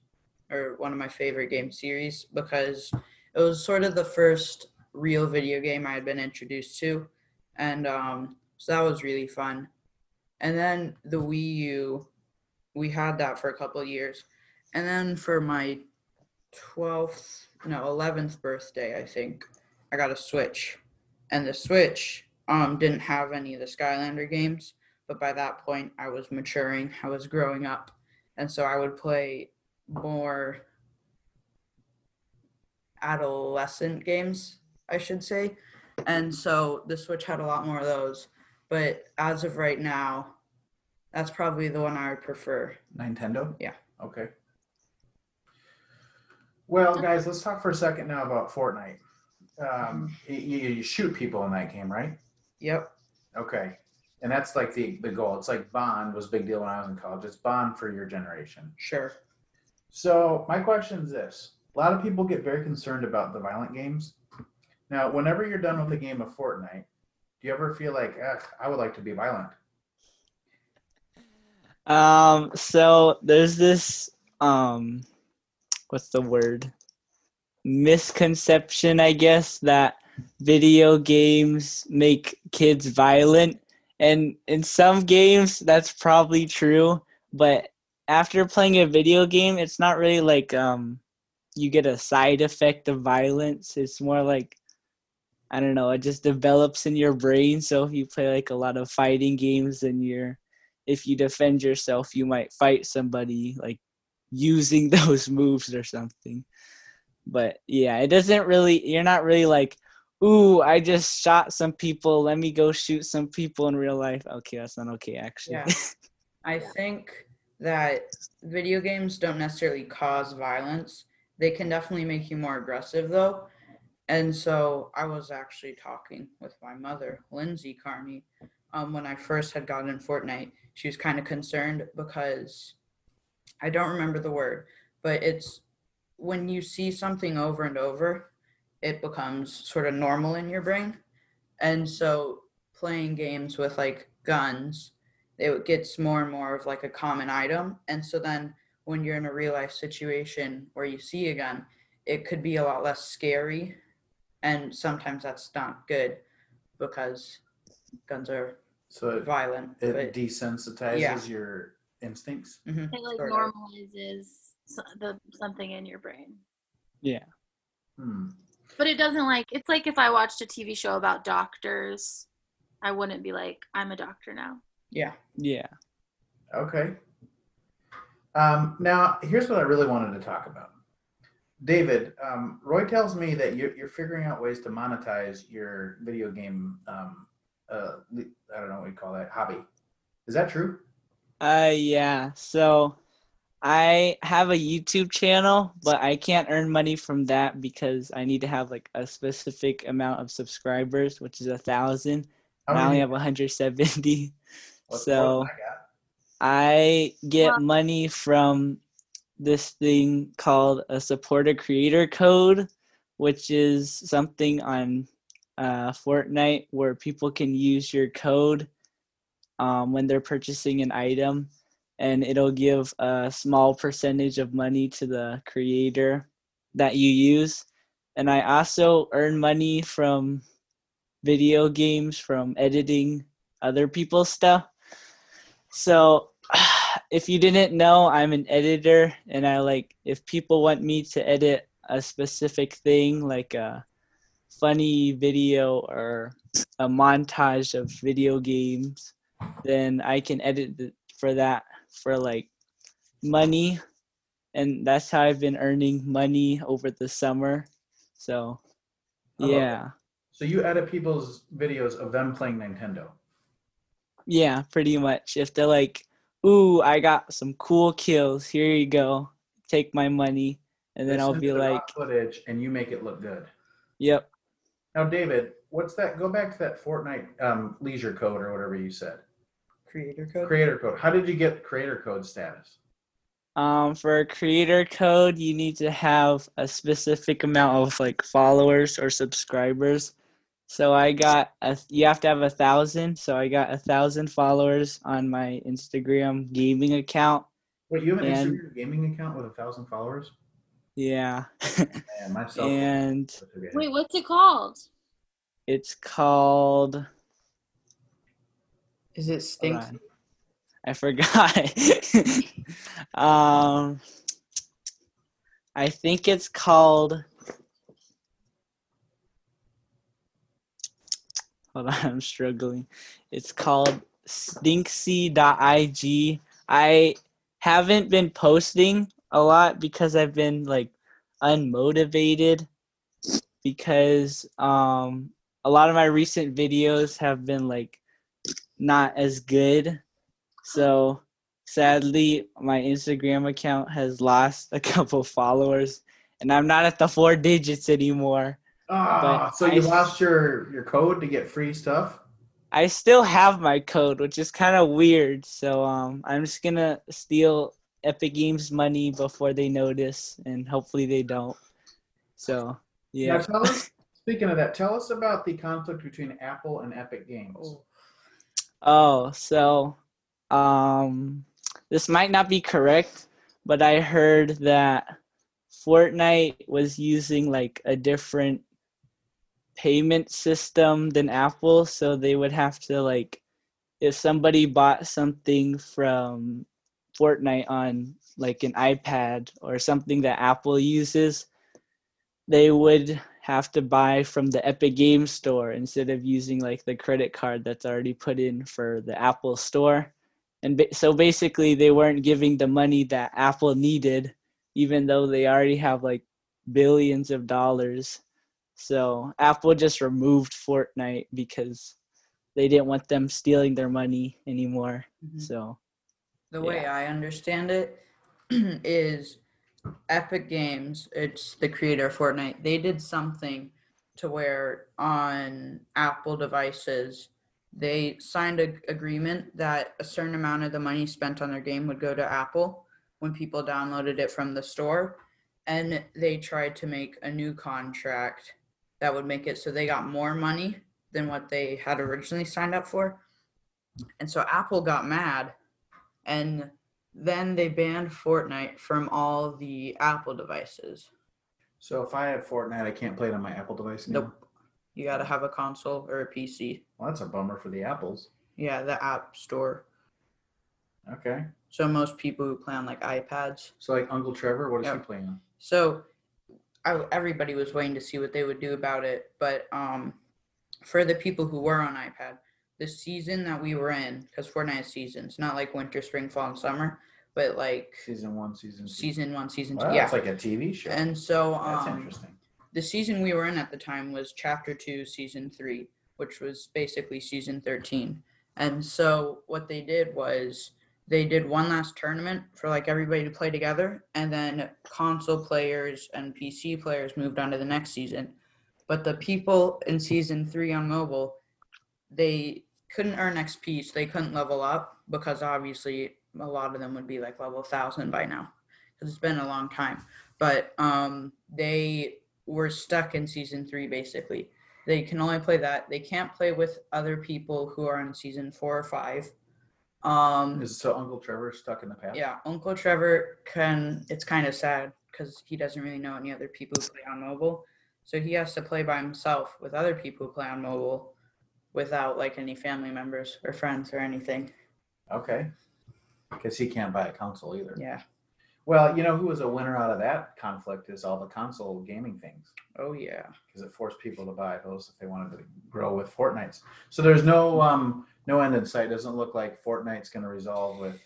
or one of my favorite game series, because it was sort of the first real video game I had been introduced to. And um, so that was really fun. And then the Wii U, we had that for a couple of years. And then for my twelfth, no, eleventh birthday, I think, I got a Switch. And the Switch um, didn't have any of the Skylander games, but by that point, I was maturing, I was growing up, and so I would play more adolescent games, I should say. And so the Switch had a lot more of those, but as of right now, that's probably the one I would prefer. Nintendo? Yeah. Okay. Well, guys, let's talk for a second now about Fortnite. Um, you, you shoot people in that game, right? Yep. Okay. And that's like the, the goal. It's like Bond was a big deal when I was in college. It's Bond for your generation. Sure. So my question is this. A lot of people get very concerned about the violent games. Now, whenever you're done with a game of Fortnite, do you ever feel like, ugh, I would like to be violent? Um. So there's this... um. What's the word? Misconception, I guess, that video games make kids violent. And in some games, that's probably true. But after playing a video game, it's not really like um, you get a side effect of violence. It's more like, I don't know, it just develops in your brain. So if you play like a lot of fighting games, then you're, if you defend yourself, you might fight somebody like using those moves or something. But yeah, it doesn't really, you're not really like, ooh, I just shot some people, let me go shoot some people in real life. Okay, that's not okay, actually. Yeah. I think that video games don't necessarily cause violence. They can definitely make you more aggressive, though. And so I was actually talking with my mother, Lindsay Carney, um, when I first had gotten in Fortnite. She was kind of concerned because I don't remember the word, but it's when you see something over and over, it becomes sort of normal in your brain. And so playing games with like guns, it gets more and more of like a common item. And so then when you're in a real life situation where you see a gun, it could be a lot less scary. And sometimes that's not good because guns are So it, violent. It but, desensitizes yeah. your instincts. Mm-hmm. It like sort normalizes so, the, something in your brain. Yeah. Hmm. But it doesn't like, it's like if I watched a T V show about doctors, I wouldn't be like, I'm a doctor now. Yeah. Yeah. Okay. Um, now, here's what I really wanted to talk about. David, um, Roy tells me that you're, you're figuring out ways to monetize your video game, um, uh, I don't know what you call that, hobby. Is that true? Uh, yeah. So I have a YouTube channel, but I can't earn money from that because I need to have like a specific amount of subscribers, which is a thousand. I only have one hundred seventy. What's so I, I get wow. money from this thing called a supporter creator code, which is something on uh, Fortnite where people can use your code um, when they're purchasing an item, and it'll give a small percentage of money to the creator that you use. And I also earn money from video games, from editing other people's stuff. So if you didn't know, I'm an editor, and I like, if people want me to edit a specific thing, like a funny video or a montage of video games, then I can edit for that for like money. And that's how I've been earning money over the summer. So yeah. So you edit people's videos of them playing Nintendo? Yeah, pretty much. If they're like, ooh, I got some cool kills, here you go, take my money. And then I'll be like, footage, and you make it look good. Yep. Now, David, what's that? Go back to that Fortnite um, leisure code or whatever you said. Creator code? Creator code. How did you get creator code status? Um, for creator code, you need to have a specific amount of like followers or subscribers. So I got, a, you have to have a thousand. So I got a thousand followers on my Instagram gaming account. Wait, you have an and, Instagram gaming account with a thousand followers? Yeah. Man, myself. And wait, what's it called? It's called. Is it Stinksy? I forgot. um, I think it's called. Hold on, I'm struggling. It's called stinksy dot I G. I haven't been posting a lot because I've been like unmotivated because um, a lot of my recent videos have been like not as good. So sadly, my Instagram account has lost a couple followers, and I'm not at the four digits anymore. Ah, oh, so you I, lost your, your code to get free stuff? I still have my code, which is kind of weird. So um, I'm just going to steal Epic Games money before they notice, and hopefully they don't. So, yeah. Now tell us, speaking of that, tell us about the conflict between Apple and Epic Games. Oh, so um, this might not be correct, but I heard that Fortnite was using like a different payment system than Apple, so they would have to like, if somebody bought something from Fortnite on like an iPad or something that Apple uses, they would have to buy from the Epic Games Store instead of using like the credit card that's already put in for the Apple Store. And ba- so basically they weren't giving the money that Apple needed, even though they already have like billions of dollars. So Apple just removed Fortnite because they didn't want them stealing their money anymore. Mm-hmm. So the yeah. way I understand it is Epic Games, it's the creator of Fortnite, they did something to where on Apple devices, they signed an agreement that a certain amount of the money spent on their game would go to Apple when people downloaded it from the store, and they tried to make a new contract that would make it so they got more money than what they had originally signed up for. And so Apple got mad, and then they banned Fortnite from all the Apple devices. So if I have Fortnite, I can't play it on my Apple device anymore? Nope. You got to have a console or a P C. Well, that's a bummer for the Apples. Yeah, the app store. Okay. So most people who play on like iPads. So like Uncle Trevor, what is yep. he playing on? So I, everybody was waiting to see what they would do about it. But um, for the people who were on iPad, the season that we were in, because Fortnite is seasons, not like winter, spring, fall, and summer, but like season one, season two. Season one, season two. Wow, yeah, it's like a T V show. And so um, that's interesting. The season we were in at the time was chapter two, season three, which was basically season thirteen. And so what they did was they did one last tournament for like everybody to play together, and then console players and P C players moved on to the next season. But the people in season three on mobile, they couldn't earn X P, so they couldn't level up because obviously a lot of them would be like level one thousand by now because it's been a long time. But um, they were stuck in season three basically. They can only play that. They can't play with other people who are in season four or five. Um, Is so Uncle Trevor stuck in the past? Yeah, Uncle Trevor can. It's kind of sad because he doesn't really know any other people who play on mobile, so he has to play by himself with other people who play on mobile, without like any family members or friends or anything. Okay, because he can't buy a console either. Yeah. Well, you know who was a winner out of that conflict is all the console gaming things. Oh, yeah. Because it forced people to buy those if they wanted to grow with Fortnite. So there's no um, no end in sight. It doesn't look like Fortnite's going to resolve with,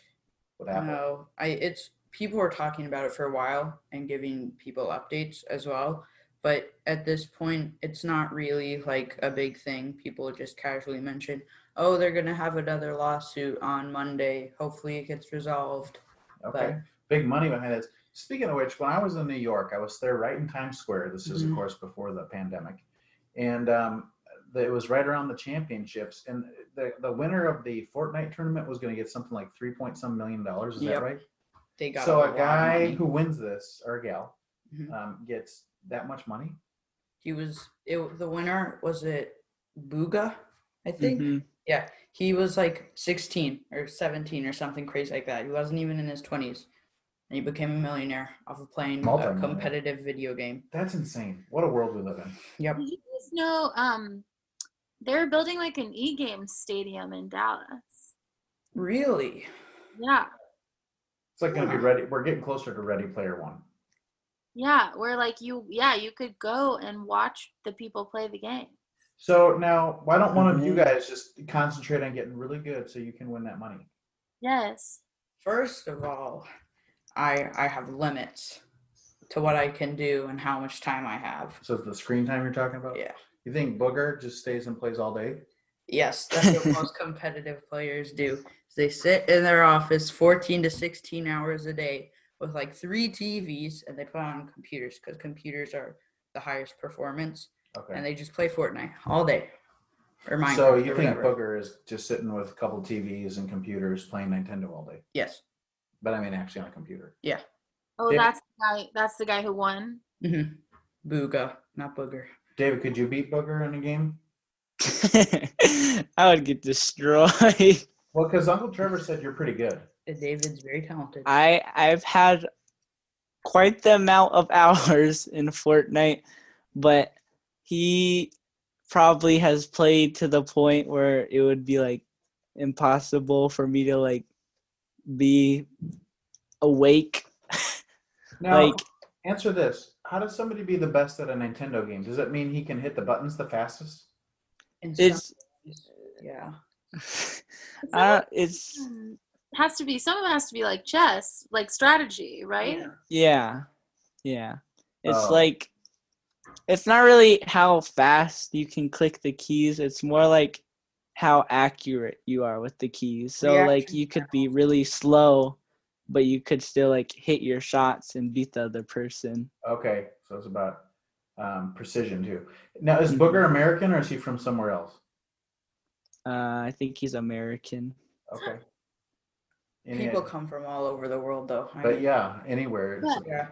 with Apple. No. I, it's, people were talking about it for a while and giving people updates as well. But at this point, it's not really like a big thing. People just casually mention, oh, they're going to have another lawsuit on Monday. Hopefully it gets resolved. Okay. But, big money behind this. Speaking of which, when I was in New York, I was there right in Times Square. This is, mm-hmm. of course, before the pandemic. And um, the, it was right around the championships. And the, the winner of the Fortnite tournament was going to get something like three point some million dollars. Is yep. that right? They got so a, a guy who wins this, or a gal, mm-hmm. um, gets that much money? He was, it, the winner, was it Bugha, I think? Mm-hmm. Yeah. He was like sixteen or seventeen or something crazy like that. He wasn't even in his twenties. And he became a millionaire off of playing a competitive video game. That's insane. What a world we live in. Yep. You guys know, um, they're building like an e-game stadium in Dallas. Really? Yeah. It's like going to be ready. We're getting closer to Ready Player One. Yeah. Where like you, yeah, you could go and watch the people play the game. So now, why don't one of you guys just concentrate on getting really good so you can win that money? Yes. First of all, I, I have limits to what I can do and how much time I have. So the screen time you're talking about? Yeah. You think Booger just stays and plays all day? Yes, that's what most competitive players do. They sit in their office fourteen to sixteen hours a day with like three T Vs, and they put on computers because computers are the highest performance. Okay. And they just play Fortnite all day. Or Minecraft, so you or think Booger is just sitting with a couple T Vs and computers playing Nintendo all day? Yes. But I mean, actually on a computer. Yeah. Oh, David, that's the guy. That's the guy who won. Mm-hmm. Bugha, not Booger. David, could you beat Booger in a game? I would get destroyed. Well, because Uncle Trevor said you're pretty good. David's very talented. I I've had quite the amount of hours in Fortnite, but he probably has played to the point where it would be like impossible for me to like be awake. Now, like, answer this. How does somebody be the best at a Nintendo game? Does that mean he can hit the buttons the fastest? It's, yeah. Uh, it's has to be, some of it has to be like chess, like strategy, right? Yeah. Yeah. It's oh. like, it's not really how fast you can click the keys. It's more like how accurate you are with the keys. So Reaction like you could be really slow, but you could still like hit your shots and beat the other person. Okay, so it's about um, precision too. Now, is Booger American or is he from somewhere else? Uh, I think he's American. Okay. Any People idea? come from all over the world though. But I mean, yeah, anywhere. But, yeah.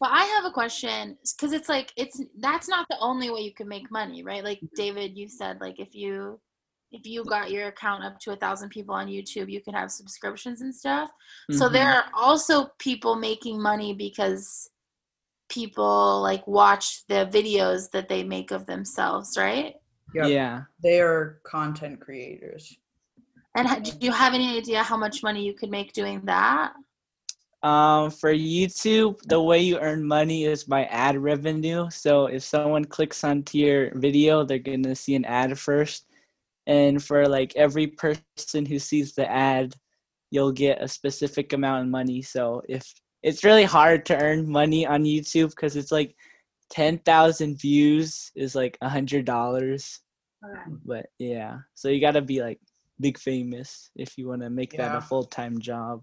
Well, I have a question because it's like, it's that's not the only way you can make money, right? Like David, you said like if you if you got your account up to a thousand people on YouTube, you could have subscriptions and stuff. Mm-hmm. So there are also people making money because people like watch the videos that they make of themselves, right? Yep. Yeah. They are content creators. And do you have any idea how much money you could make doing that? Um, for YouTube, the way you earn money is by ad revenue. So if someone clicks onto your video, they're going to see an ad first. And for like every person who sees the ad, you'll get a specific amount of money. So if it's really hard to earn money on YouTube because it's like ten thousand views is like one hundred dollars. Okay. But yeah, so you got to be like big famous if you want to make yeah. that a full-time job.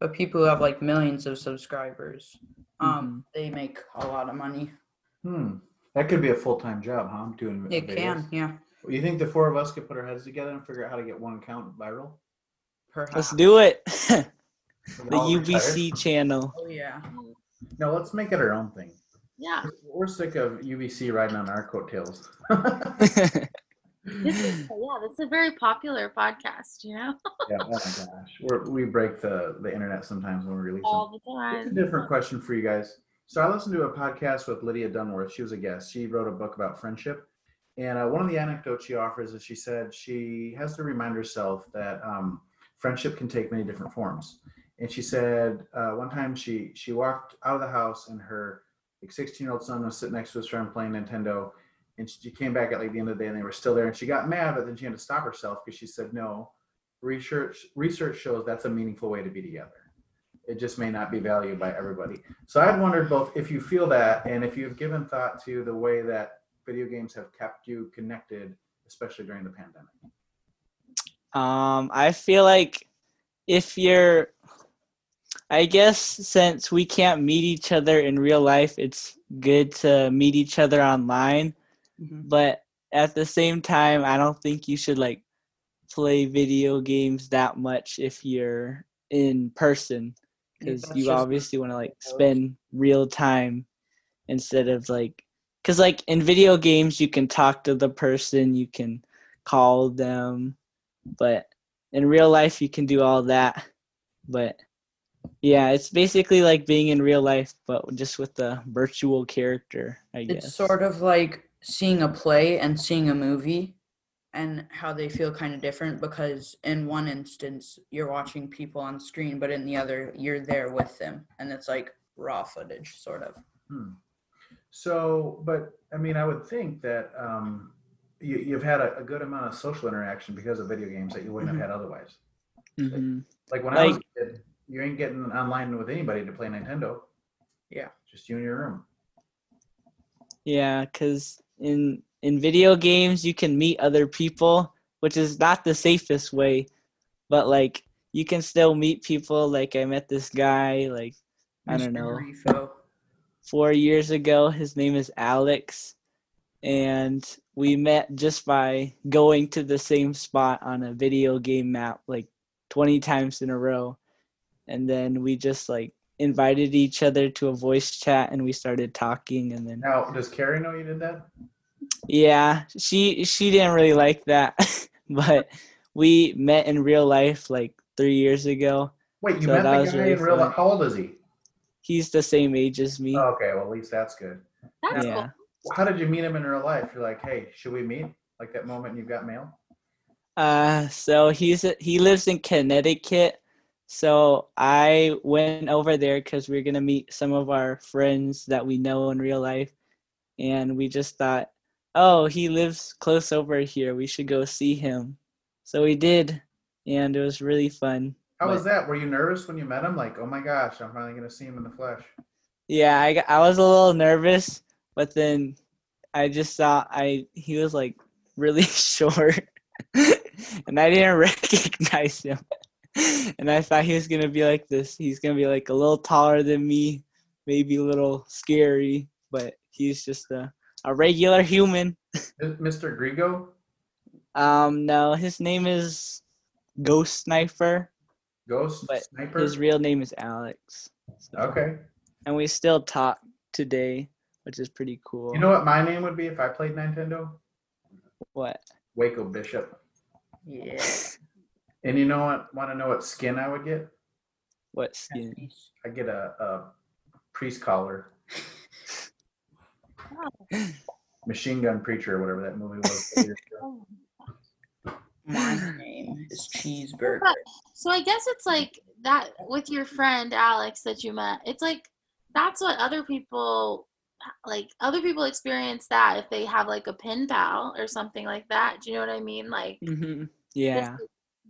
But people who have like millions of subscribers, um, mm-hmm. they make a lot of money. Hmm. That could be a full-time job, huh? I'm doing it videos. Can, yeah. You think the four of us could put our heads together and figure out how to get one account viral? Perhaps. Let's do it. The U B C retired. Channel. Oh yeah. No, let's make it our own thing. Yeah. We're sick of U B C riding on our coattails. This is, yeah, that's a very popular podcast, you know? Yeah, oh my gosh. We're, we break the, the internet sometimes when we release all them. The time. It's a different question for you guys. So I listened to a podcast with Lydia Dunworth. She was a guest. She wrote a book about friendship. And uh, one of the anecdotes she offers is she said she has to remind herself that um, friendship can take many different forms. And she said uh, one time she, she walked out of the house and her like sixteen-year-old son was sitting next to his friend playing Nintendo. And she came back at like the end of the day and they were still there. And she got mad, but then she had to stop herself because she said, no, research research shows that's a meaningful way to be together. It just may not be valued by everybody. So I've wondered both if you feel that and if you've given thought to the way that video games have kept you connected, especially during the pandemic. Um, I feel like if you're, I guess since we can't meet each other in real life, it's good to meet each other online. Mm-hmm. But at the same time, I don't think you should like play video games that much if you're in person, because yeah, you obviously want to like spend real time instead of like, because like in video games you can talk to the person, you can call them, but in real life you can do all that. But yeah, it's basically like being in real life, but just with the virtual character, I guess. It's sort of like seeing a play and seeing a movie and how they feel kind of different, because in one instance you're watching people on screen, but in the other you're there with them, and it's like raw footage sort of. Hmm. So, but I mean, I would think that um, you, you've had a, a good amount of social interaction because of video games that you wouldn't mm-hmm. have had otherwise. Mm-hmm. Like, like when like, I was a kid, you ain't getting online with anybody to play Nintendo. Yeah. Just you in your room. Yeah, because in in video games you can meet other people, which is not the safest way, but like you can still meet people. Like I met this guy like I don't know four years ago. His name is Alex, and we met just by going to the same spot on a video game map like twenty times in a row, and then we just like invited each other to a voice chat and we started talking. And then now, does Carrie know you did that? Yeah, she she didn't really like that, but we met in real life like three years ago. Wait, you so met the guy really in real life? How old is he? He's the same age as me. Oh, okay, well at least that's good. That's yeah. Cool. How did you meet him in real life? You're like, hey, should we meet? Like that moment you've got mail? Uh, so he's a, he lives in Connecticut. So I went over there because we we're going to meet some of our friends that we know in real life. And we just thought, oh, he lives close over here. We should go see him. So we did. And it was really fun. How but, was that? Were you nervous when you met him? Like, oh my gosh, I'm finally going to see him in the flesh. Yeah, I, I was a little nervous. But then I just thought I he was like really short. And I didn't recognize him. And I thought he was going to be like this. He's going to be like a little taller than me, maybe a little scary, but he's just a, a regular human. Mister Grigo? Um, no, his name is Ghost Sniper. Ghost but Sniper? His real name is Alex. So. Okay. And we still talk today, which is pretty cool. You know what my name would be if I played Nintendo? What? Waco Bishop. Yeah. And you know what? Want to know what skin I would get? What skin? I get a, a priest collar. Machine Gun Preacher, whatever that movie was. My name is Cheeseburger. So I guess it's like that with your friend Alex that you met. It's like that's what other people like. Other people experience that if they have like a pen pal or something like that. Do you know what I mean? Like, mm-hmm. Yeah,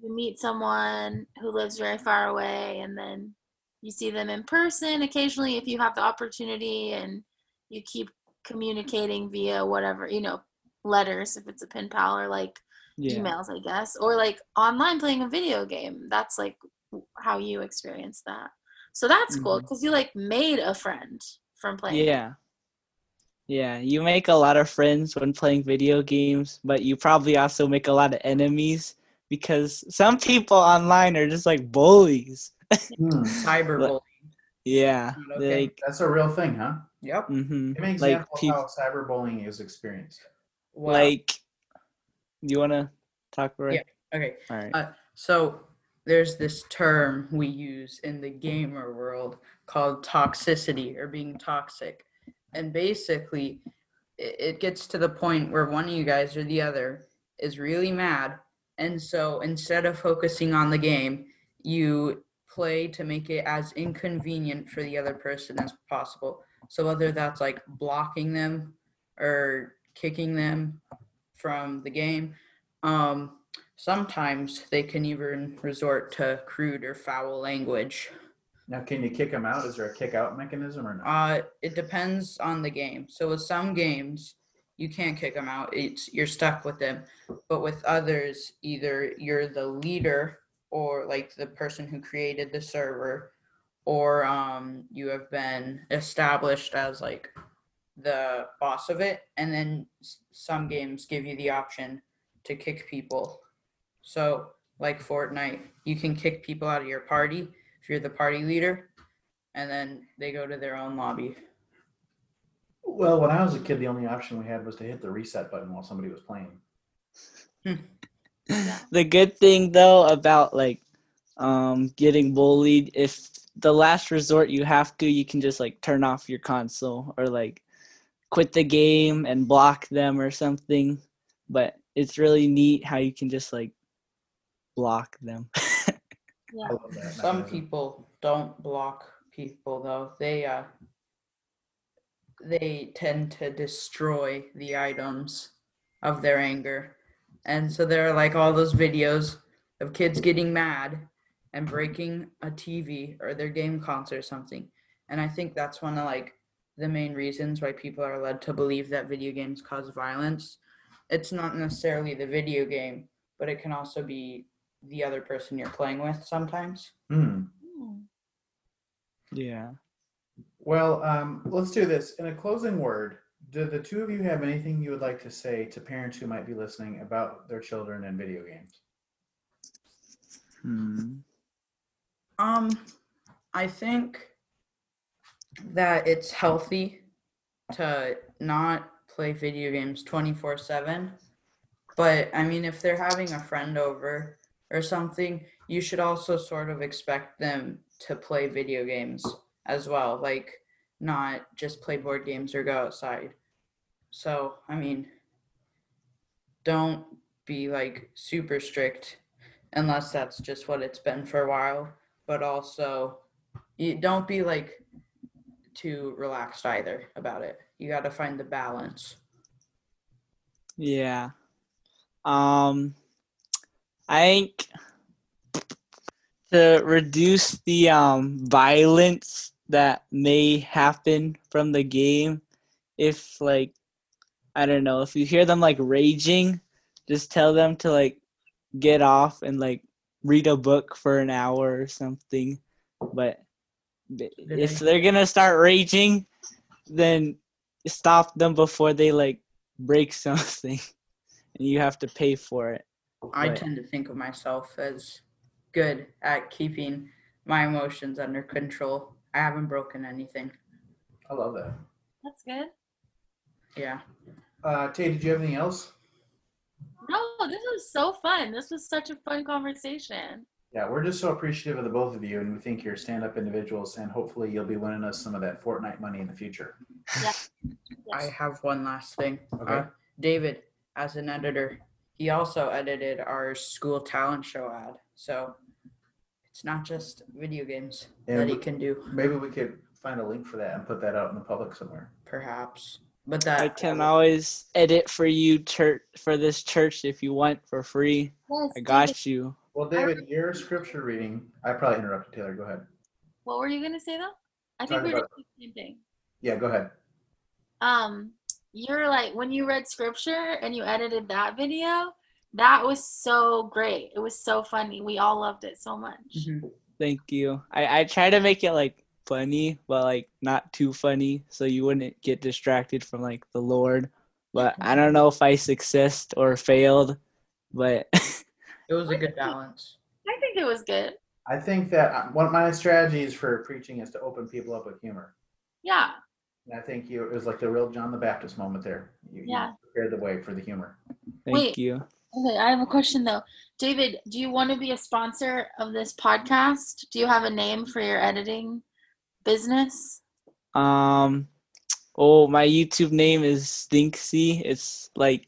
you meet someone who lives very far away, and then you see them in person occasionally if you have the opportunity, and you keep communicating via whatever, you know, letters if it's a pen pal, or like yeah. emails, I guess, or like online playing a video game. That's like how you experience that. So that's mm-hmm. cool because you like made a friend from playing. Yeah. Yeah, you make a lot of friends when playing video games, but you probably also make a lot of enemies because some people online are just like bullies. Mm, cyberbullying. Yeah. Okay. Like, that's a real thing, huh? Yep. Mm-hmm. Give me an example like, of how cyberbullying is experienced. Wow. Like, you want to talk about it? Yeah, okay. All right. Uh, so there's this term we use in the gamer world called toxicity or being toxic. And basically, it gets to the point where one of you guys or the other is really mad. And so instead of focusing on the game, you play to make it as inconvenient for the other person as possible. So whether that's like blocking them or kicking them from the game, um, sometimes they can even resort to crude or foul language. Now, can you kick them out? Is there a kick-out mechanism or not? Uh, it depends on the game. So with some games, you can't kick them out. It's you're stuck with them. But with others, either you're the leader or, like, the person who created the server, or um, you have been established as, like, the boss of it. And then some games give you the option to kick people. So, like Fortnite, you can kick people out of your party if you're the party leader, and then they go to their own lobby. Well, when I was a kid, the only option we had was to hit the reset button while somebody was playing. The good thing, though, about, like, um, getting bullied, if the last resort you have to, you can just, like, turn off your console or, like, quit the game and block them or something. But it's really neat how you can just, like, block them. Yeah. Some people don't block people, though. They uh, they tend to destroy the items of their anger. And so there are, like, all those videos of kids getting mad and breaking a T V or their game console or something. And I think that's one of, like, the main reasons why people are led to believe that video games cause violence. It's not necessarily the video game, but it can also be the other person you're playing with sometimes. Mm. Yeah. Well, um, let's do this. In a closing word, do the two of you have anything you would like to say to parents who might be listening about their children and video games? Hmm. Um, I think that it's healthy to not play video games twenty-four seven. But, I mean, if they're having a friend over or something, you should also sort of expect them to play video games as well, like not just play board games or go outside. So, I mean, don't be like super strict unless that's just what it's been for a while, but also you don't be like too relaxed either about it. You got to find the balance. Yeah. Um, I think to reduce the um, violence that may happen from the game, if, like, I don't know, if you hear them, like, raging, just tell them to, like, get off and, like, read a book for an hour or something. But if they're going to start raging, then stop them before they, like, break something and you have to pay for it. I tend to think of myself as good at keeping my emotions under control. I haven't broken anything. I love that. That's good. Yeah. Uh, Tay, did you have anything else? No, this was so fun. This was such a fun conversation. Yeah, we're just so appreciative of the both of you, and we think you're stand-up individuals, and hopefully you'll be winning us some of that Fortnite money in the future. Yeah. Yes. I have one last thing. Okay. Uh, David, as an editor, he also edited our school talent show ad. So it's not just video games and that he can do. Maybe we could find a link for that and put that out in the public somewhere. Perhaps. But that I can always edit for you church for this church if you want for free. Yes, I got David. you. Well, David, your scripture reading. I probably interrupted Taylor. Go ahead. What were you gonna say though? I Talk think we're doing the same thing. Yeah, go ahead. Um, you're like when you read scripture and you edited that video, that was so great. It was so funny. We all loved it so much. Mm-hmm. Thank you. I I try to make it like funny, but like not too funny, so you wouldn't get distracted from like the Lord. But I don't know if I successed or failed, but it was a good balance. I think it was good. I think that one of my strategies for preaching is to open people up with humor. Yeah. And I think you it was like the real John the Baptist moment there. You, yeah. You prepared the way for the humor. Thank Wait, you. Okay, I have a question though. David, do you want to be a sponsor of this podcast? Do you have a name for your editing business? Um, oh, my YouTube name is Stinksy. It's like,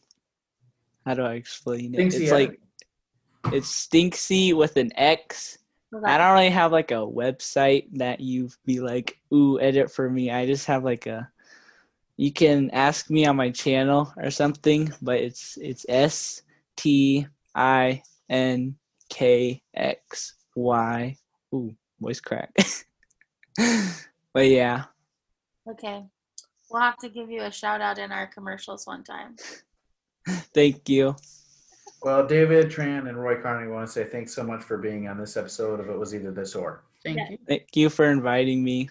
how do I explain it? Stinksy it's editing. like, it's Stinksy with an X. Okay. I don't really have like a website that you be like, ooh, edit for me. I just have like a, you can ask me on my channel or something, but it's it's S T I N K X Y. Ooh, voice crack. But yeah. Okay. We'll have to give you a shout out in our commercials one time. Thank you. Well, David Tran and Roy Carney want to say thanks so much for being on this episode of It Was Either This Or. Thank yeah. you. Thank you for inviting me.